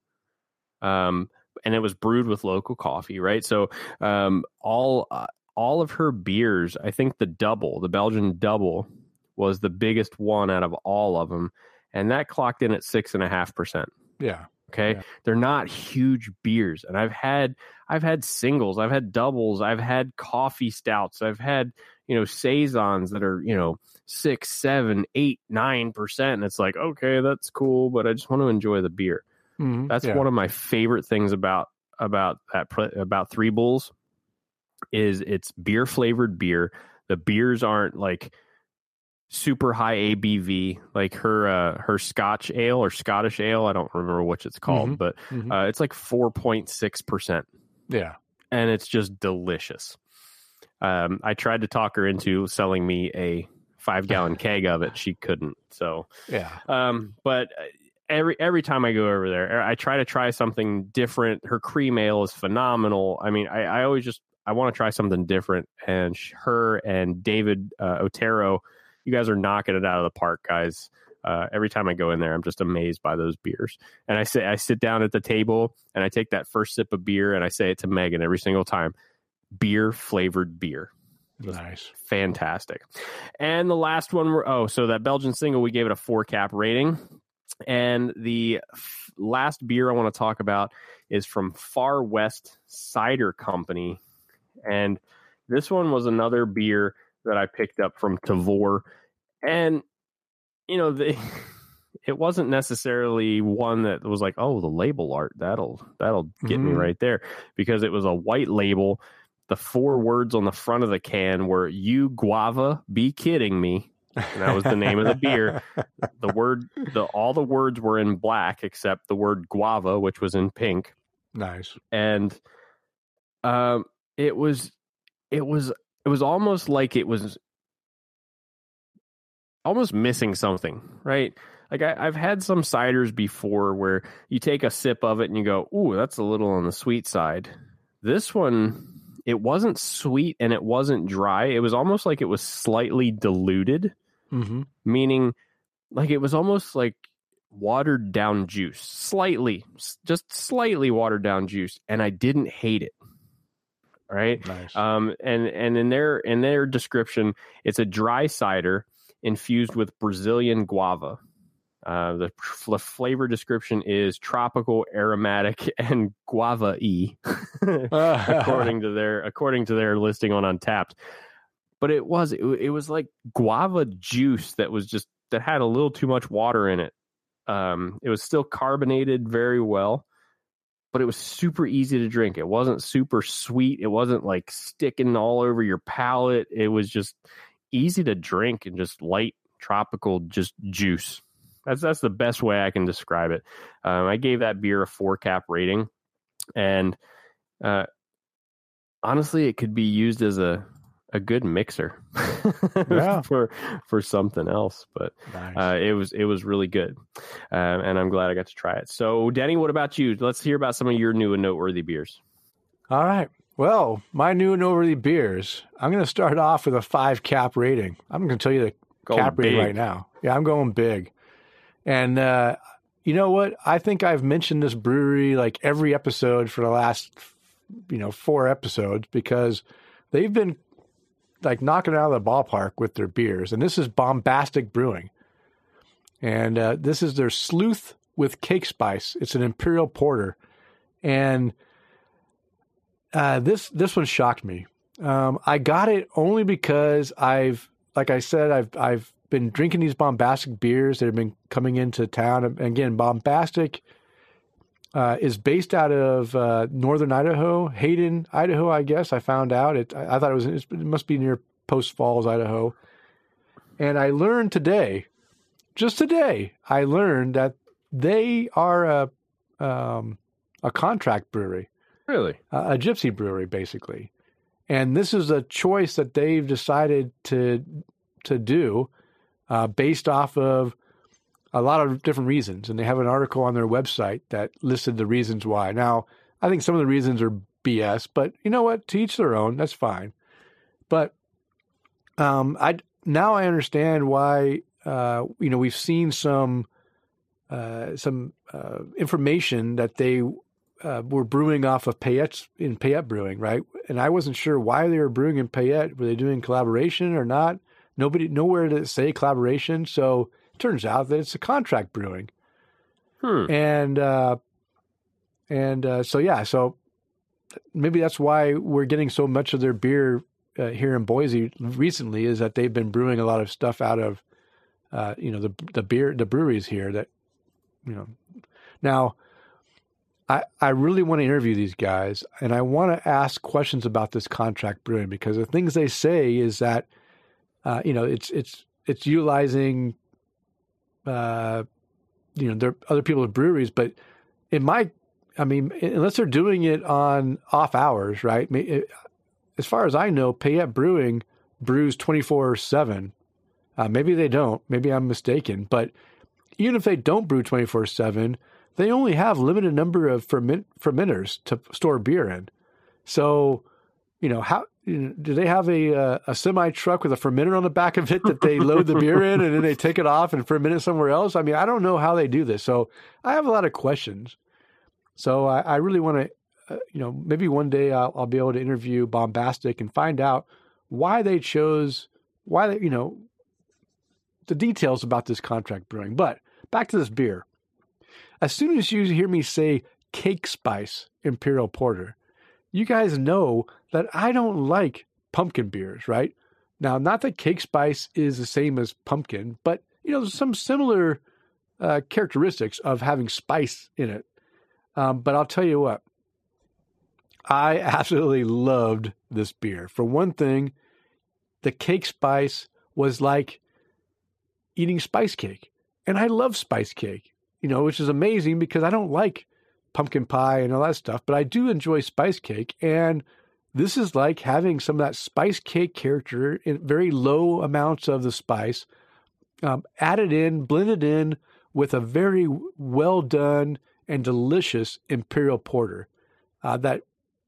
Um, and it was brewed with local coffee, right? So um, all uh, all of her beers, I think the double, the Belgian double, was the biggest one out of all of them, and that clocked in at six and a half percent. Yeah. Okay. Yeah. They're not huge beers. And I've had, I've had singles, I've had doubles, I've had coffee stouts. I've had, you know, saisons that are, you know, six, seven, eight, nine percent. And it's like, okay, that's cool, but I just want to enjoy the beer. Mm-hmm. That's yeah. one of my favorite things about, about that, about Three Bulls is it's beer flavored beer. The beers aren't like super high A B V, like her uh, her Scotch ale or Scottish ale. I don't remember which it's called, mm-hmm. but mm-hmm. Uh, it's like four point six percent. Yeah. And it's just delicious. Um, I tried to talk her into selling me a five gallon keg of it. She couldn't. So, yeah. Um, but every, every time I go over there, I try to try something different. Her cream ale is phenomenal. I mean, I, I always just, I want to try something different. And her and David uh, Otero, you guys are knocking it out of the park, guys. Uh, every time I go in there, I'm just amazed by those beers. And I say, I sit down at the table and I take that first sip of beer and I say it to Megan every single time. Beer flavored beer. Nice. Fantastic. And the last one, we're, oh, so that Belgian single, we gave it a four cap rating. And the f- last beer I want to talk about is from Far West Cider Company. And this one was another beer that I picked up from Tavor, and you know, the it wasn't necessarily one that was like, oh, the label art that'll that'll get mm-hmm. me right there, because it was a white label. The four words on the front of the can were "You guava, be kidding me," and that was the name of the beer. The word, the all the words were in black except the word guava, which was in pink. Nice, and um, it was it was. it was almost like it was almost missing something, right? Like I, I've had some ciders before where you take a sip of it and you go, ooh, that's a little on the sweet side. This one, it wasn't sweet and it wasn't dry. It was almost like it was slightly diluted, mm-hmm. meaning like it was almost like watered down juice, slightly, just slightly watered down juice. And I didn't hate it. Right. Nice. Um, and, and in their, in their description, it's a dry cider infused with Brazilian guava. Uh, the f- flavor description is tropical, aromatic, and guava-y, according to their according to their listing on Untapped. But it was it, it was like guava juice that was just that had a little too much water in it. Um, it was still carbonated very well, but it was super easy to drink. It wasn't super sweet. It wasn't like sticking all over your palate. It was just easy to drink and just light tropical just juice. That's that's the best way I can describe it. Um, I gave that beer a four cap rating, and uh, honestly, it could be used as a, a good mixer yeah. for for something else. But nice. uh, it was it was really good, um, and I'm glad I got to try it. So, Danny, what about you? Let's hear about some of your new and noteworthy beers. All right. Well, my new and noteworthy beers. I'm going to start off with a five cap rating. I'm going to tell you the going cap big. rating right now. Yeah, I'm going big. And uh, you know what? I think I've mentioned this brewery like every episode for the last, you know, four episodes because they've been like knocking it out of the ballpark with their beers. And this is Bombastic Brewing. And uh, this is their Sleuth with Cake Spice. It's an Imperial Porter. And uh, this, this one shocked me. Um, I got it only because I've, like I said, I've, I've, been drinking these Bombastic beers that have been coming into town. And again, Bombastic uh, is based out of uh, northern Idaho, Hayden, Idaho, I guess. I found out. It, I thought it was, it must be near Post Falls, Idaho. And I learned today, just today, I learned that they are a um, a contract brewery. Really? A, a gypsy brewery, basically. And this is a choice that they've decided to to do. Uh, based off of a lot of different reasons. And they have an article on their website that listed the reasons why. Now, I think some of the reasons are B S, but you know what? To each their own. That's fine. But um, I now I understand why, uh, you know, we've seen some uh, some uh, information that they uh, were brewing off of Payette, in Payette Brewing, right? And I wasn't sure why they were brewing in Payette. Were they doing collaboration or not? Nobody, nowhere did it say collaboration, so it turns out that it's a contract brewing. Hmm. And uh, and uh, so, yeah, so maybe that's why we're getting so much of their beer uh, here in Boise recently is that they've been brewing a lot of stuff out of, uh, you know, the the beer, the breweries here that, you know. Now, I, I really want to interview these guys, and I want to ask questions about this contract brewing because the things they say is that, Uh, you know, it's it's it's utilizing, uh, you know, their other people's breweries. But in my, I mean, unless they're doing it on off hours, right? It, as far as I know, Payette Brewing brews twenty-four seven. Uh, maybe they don't. Maybe I'm mistaken. But even if they don't brew twenty-four seven, they only have limited number of ferment, fermenters to store beer in. So, you know, how... do they have a uh, a semi truck with a fermenter on the back of it that they load the beer in and then they take it off and ferment it somewhere else? I mean, I don't know how they do this. So I have a lot of questions. So I, I really want to, uh, you know, maybe one day I'll, I'll be able to interview Bombastic and find out why they chose, why they, you know, the details about this contract brewing. But back to this beer. As soon as you hear me say Cake Spice Imperial Porter, you guys know that I don't like pumpkin beers, right? Now, not that Cake Spice is the same as pumpkin, but, you know, there's some similar uh, characteristics of having spice in it. Um, but I'll tell you what, I absolutely loved this beer. For one thing, the Cake Spice was like eating spice cake. And I love spice cake, you know, which is amazing because I don't like pumpkin pie and all that stuff, but I do enjoy spice cake. And This is like having some of that spice cake character in very low amounts of the spice um, added in, blended in with a very well done and delicious imperial porter. Uh, that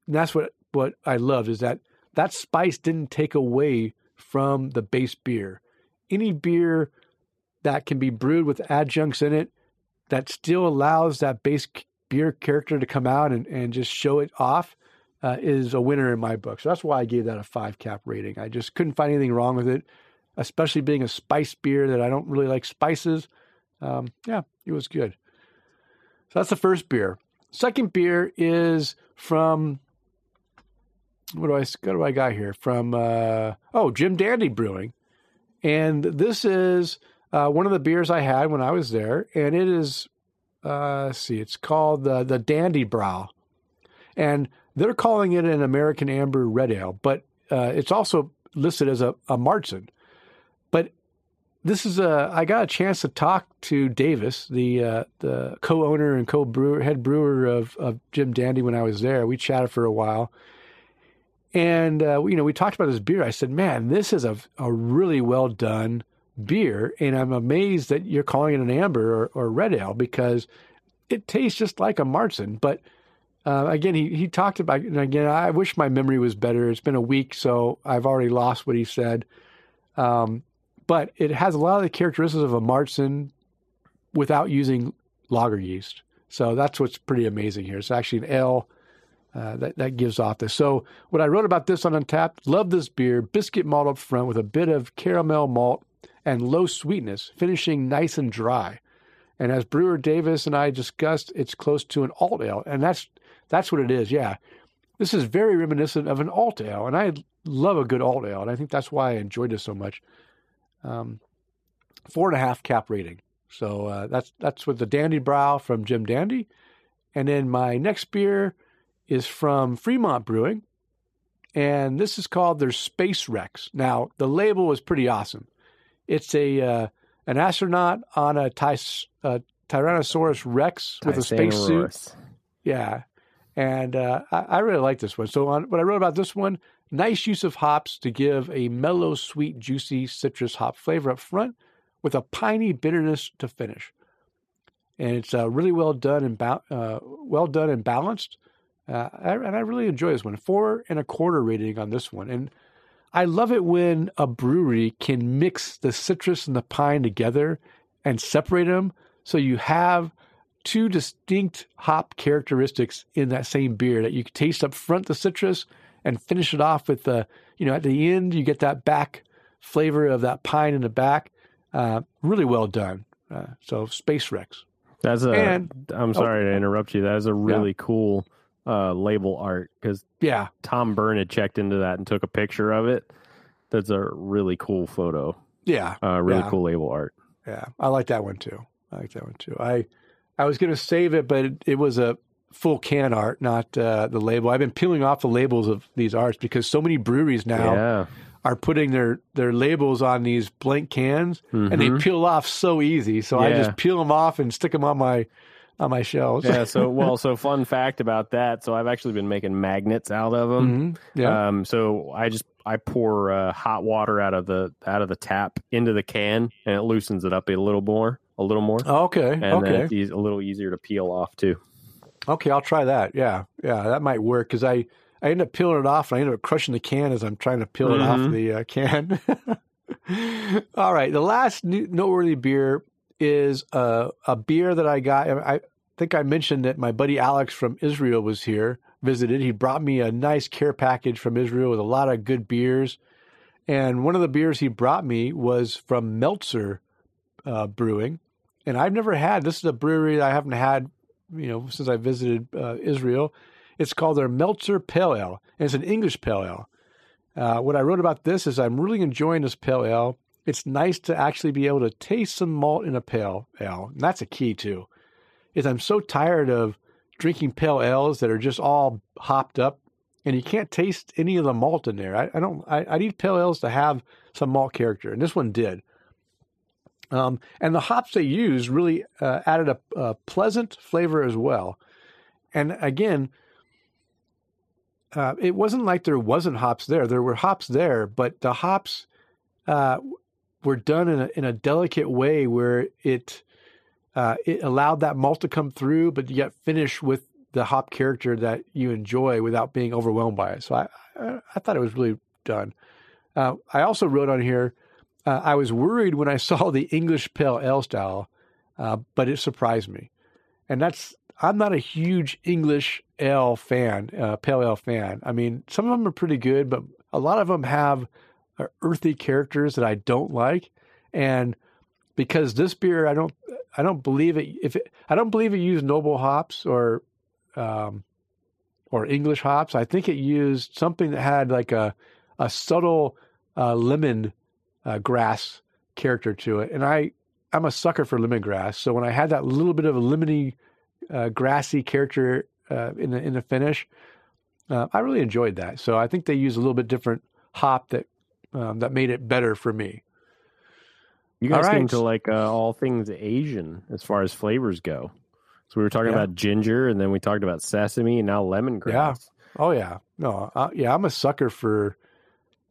and that's what what I loved is that that spice didn't take away from the base beer. Any beer that can be brewed with adjuncts in it that still allows that base beer character to come out and, and just show it off uh, is a winner in my book. So that's why I gave that a five cap rating. I just couldn't find anything wrong with it, especially being a spice beer that I don't really like spices. Um, yeah, it was good. So that's the first beer. Second beer is from, what do I, what do I got here? From, uh, oh, Jim Dandy Brewing. And this is uh, one of the beers I had when I was there. And it is, uh, let's see, it's called the, the Dandy Brow. And they're calling it an American Amber Red Ale, but uh, it's also listed as a, a Martzen. But this is a, I got a chance to talk to Davis, the uh, the co-owner and co-brewer, head brewer of, of Jim Dandy when I was there. We chatted for a while. And, uh, you know, we talked about this beer. I said, man, this is a, a really well done beer. And I'm amazed that you're calling it an amber or, or red ale because it tastes just like a Martzen. But uh, again, he, he talked about, and again, I wish my memory was better. It's been a week, so I've already lost what he said. Um, but it has a lot of the characteristics of a Martzen without using lager yeast. So that's what's pretty amazing here. It's actually an ale. Uh, that, that gives off this. So what I wrote about this on Untapped, love this beer, biscuit malt up front with a bit of caramel malt and low sweetness, finishing nice and dry. And as Brewer Davis and I discussed, it's close to an alt ale. And that's that's what it is, yeah. This is very reminiscent of an alt ale, and I love a good alt ale, and I think that's why I enjoyed it so much. Um, four and a half cap rating. So uh, that's, that's with the Dandy Brow from Jim Dandy. And then my next beer is from Fremont Brewing, and this is called their Space Rex. Now, the label is pretty awesome. It's a uh, an astronaut on a ty- uh, Tyrannosaurus Rex with a space suit. Yeah, and uh, I, I really like this one. So on what I wrote about this one, nice use of hops to give a mellow, sweet, juicy citrus hop flavor up front with a piney bitterness to finish. And it's uh, really well done and ba- uh, well done and balanced. Uh, I, and I really enjoy this one. Four and a quarter rating on this one. And I love it when a brewery can mix the citrus and the pine together and separate them so you have two distinct hop characteristics in that same beer that you can taste up front the citrus and finish it off with the, you know, at the end you get that back flavor of that pine in the back. Uh, really well done. Uh, so Space Rex. That's a, and, I'm sorry oh, to interrupt you. That is a really yeah. cool... Uh, label art because yeah, Tom Byrne had checked into that and took a picture of it. That's a really cool photo. Yeah, uh, really yeah. cool label art. Yeah, I like that one too. I like that one too. I I was gonna save it, but it, it was a full can art, not uh, the label. I've been peeling off the labels of these arts because so many breweries now yeah. are putting their their labels on these blank cans, mm-hmm. and they peel off so easy. So yeah. I just peel them off and stick them on my. On my shelves. yeah, so, well, so fun fact about that. So I've actually been making magnets out of them. Mm-hmm. Yeah. Um, so I just, I pour uh, hot water out of the, out of the tap into the can and it loosens it up a little more, a little more. Okay. And okay. then it's e- a little easier to peel off too. Okay. I'll try that. Yeah. Yeah. That might work. Cause I, I end up peeling it off and I end up crushing the can as I'm trying to peel mm-hmm. it off the uh, can. All right. The last new, noteworthy beer is a, a beer that I got. I think I mentioned that my buddy Alex from Israel was here, visited. He brought me a nice care package from Israel with a lot of good beers. And one of the beers he brought me was from Meltzer uh, Brewing. And I've never had, this is a brewery that I haven't had, you know, since I visited uh, Israel. It's called their Meltzer Pale Ale, and it's an English Pale Ale. Uh, what I wrote about this is I'm really enjoying this Pale Ale. It's nice to actually be able to taste some malt in a pale ale. And that's a key too, is I'm so tired of drinking pale ales that are just all hopped up and you can't taste any of the malt in there. I, I don't, I, I need pale ales to have some malt character. And this one did. Um, and the hops they used really uh, added a, a pleasant flavor as well. And again, uh, it wasn't like there wasn't hops there. There were hops there, but the hops uh, were done in a, in a delicate way where it uh, it allowed that malt to come through, but yet finish with the hop character that you enjoy without being overwhelmed by it. So I I, I thought it was really done. Uh, I also wrote on here, uh, I was worried when I saw the English pale ale style, uh, but it surprised me. And that's, I'm not a huge English ale fan, uh, pale ale fan. I mean, some of them are pretty good, but a lot of them have uh, earthy characters that I don't like. And because this beer, I don't, I don't believe it. If it, I don't believe it used noble hops or, um, or English hops. I think it used something that had like a, a subtle uh, lemon uh, grass character to it. And I, I'm a sucker for lemongrass. So when I had that little bit of a lemony, uh, grassy character uh, in the, in the finish, uh, I really enjoyed that. So I think they used a little bit different hop that um, that made it better for me. You guys all right. seem to like uh, all things Asian as far as flavors go. So we were talking yeah. about ginger, and then we talked about sesame, and now lemongrass. Yeah. Oh yeah. No. Uh, yeah. I'm a sucker for.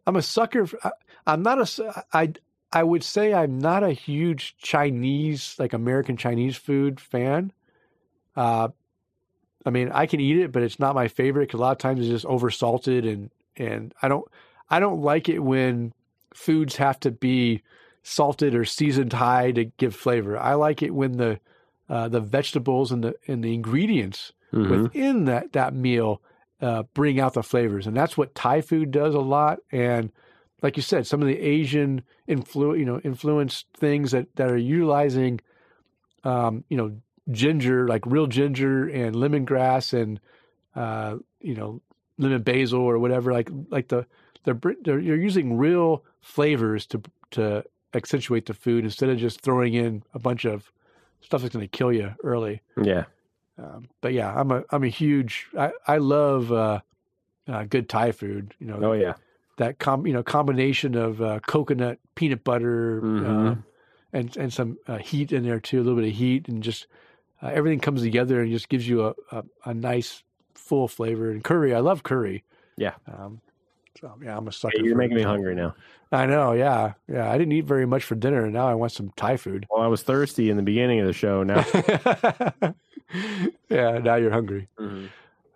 I'm a sucker. For, I, I'm not a. I. I would say I'm not a huge Chinese, like American Chinese food fan. Uh, I mean, I can eat it, but it's not my favorite because a lot of times it's just oversalted, and and I don't I don't like it when foods have to be salted or seasoned high to give flavor. I like it when the uh, the vegetables and the and the ingredients mm-hmm. within that that meal uh, bring out the flavors, and that's what Thai food does a lot. And like you said, some of the Asian influ you know influenced things that that are utilizing um, you know. ginger, like real ginger and lemongrass and, uh, you know, lemon basil or whatever, like, like the, they're, they're, you're using real flavors to, to accentuate the food instead of just throwing in a bunch of stuff that's going to kill you early. Yeah. Um, but yeah, I'm a, I'm a huge, I, I love, uh, uh, good Thai food, you know, oh, yeah. that com, you know, combination of, uh, coconut, peanut butter, mm-hmm. uh, and, and some uh, heat in there too, a little bit of heat and just, Uh, everything comes together and just gives you a, a, a nice, full flavor. And curry, I love curry. Yeah. Um, so, yeah, I'm a sucker. Hey, you're making me hungry now. I know, yeah. Yeah, I didn't eat very much for dinner, and now I want some Thai food. Well, I was thirsty in the beginning of the show. Now, yeah, now you're hungry. Mm-hmm.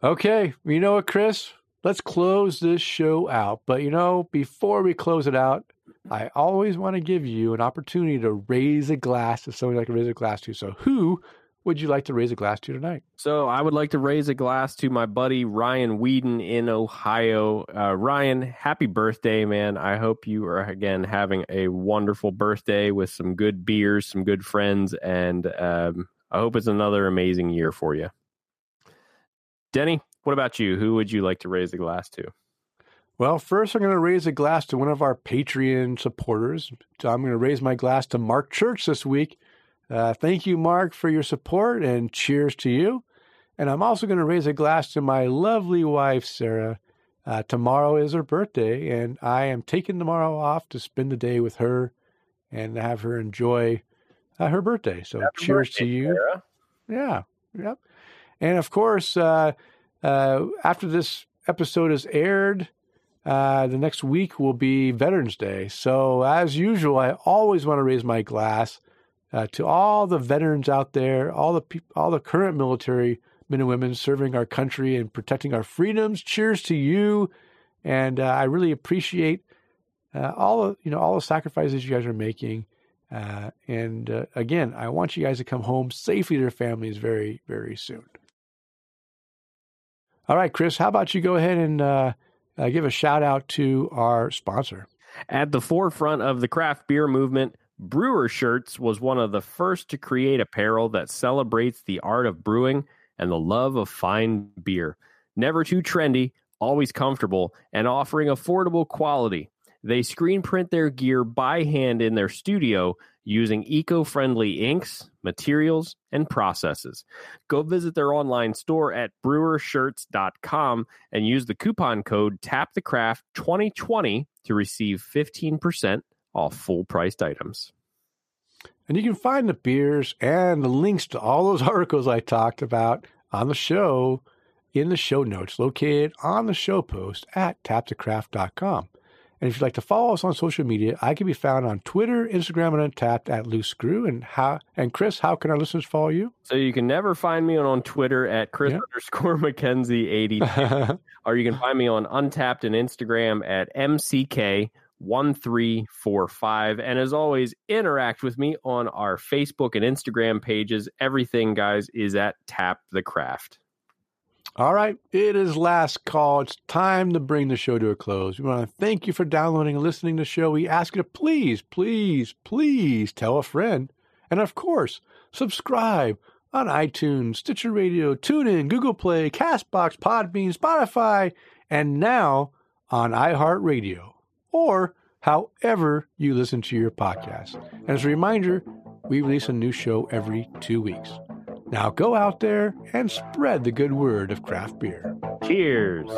Okay, you know what, Chris? Let's close this show out. But, you know, before we close it out, I always want to give you an opportunity to raise a glass to somebody I can raise a glass to. So who would you like to raise a glass to tonight? So I would like to raise a glass to my buddy Ryan Whedon in Ohio. Uh, Ryan, happy birthday, man. I hope you are, again, having a wonderful birthday with some good beers, some good friends, and um, I hope it's another amazing year for you. Denny, what about you? Who would you like to raise a glass to? Well, first I'm going to raise a glass to one of our Patreon supporters. So I'm going to raise my glass to Mark Church this week. Uh, thank you, Mark, for your support, and cheers to you. And I'm also going to raise a glass to my lovely wife, Sarah. Uh, tomorrow is her birthday, and I am taking tomorrow off to spend the day with her and have her enjoy uh, her birthday. So happy cheers birthday, to you. Sarah. Yeah. Yep. And, of course, uh, uh, after this episode is aired, uh, the next week will be Veterans Day. So, as usual, I always want to raise my glass Uh, to all the veterans out there, all the pe- all the current military men and women serving our country and protecting our freedoms. Cheers to you! And uh, I really appreciate uh, all of, you know all the sacrifices you guys are making. Uh, and uh, again, I want you guys to come home safely to your families very, very soon. All right, Chris, how about you go ahead and uh, uh, give a shout out to our sponsor? At the forefront of the craft beer movement, Brewer Shirts was one of the first to create apparel that celebrates the art of brewing and the love of fine beer. Never too trendy, always comfortable, and offering affordable quality. They screen print their gear by hand in their studio using eco-friendly inks, materials, and processes. Go visit their online store at brewer shirts dot com and use the coupon code Tap the Craft twenty twenty to receive fifteen percent all full-priced items. And you can find the beers and the links to all those articles I talked about on the show in the show notes located on the show post at tap the craft dot com. And if you'd like to follow us on social media, I can be found on Twitter, Instagram, and Untapped at Loose Screw. And how? And Chris, how can our listeners follow you? So you can never find me on, on Twitter at Chris yeah. underscore McKenzie eighty, or you can find me on Untapped and Instagram at M C K one three four five. And as always, interact with me on our Facebook and Instagram pages. Everything, guys, is at Tap the Craft. All right, it is last call. It's time to bring the show to a close. We want to thank you for downloading and listening to the show. We ask you to please, please, please tell a friend. And of course, subscribe on iTunes, Stitcher Radio, TuneIn, Google Play, CastBox, Podbean, Spotify, and now on iHeartRadio, or however you listen to your podcast. And as a reminder, we release a new show every two weeks. Now go out there and spread the good word of craft beer. Cheers.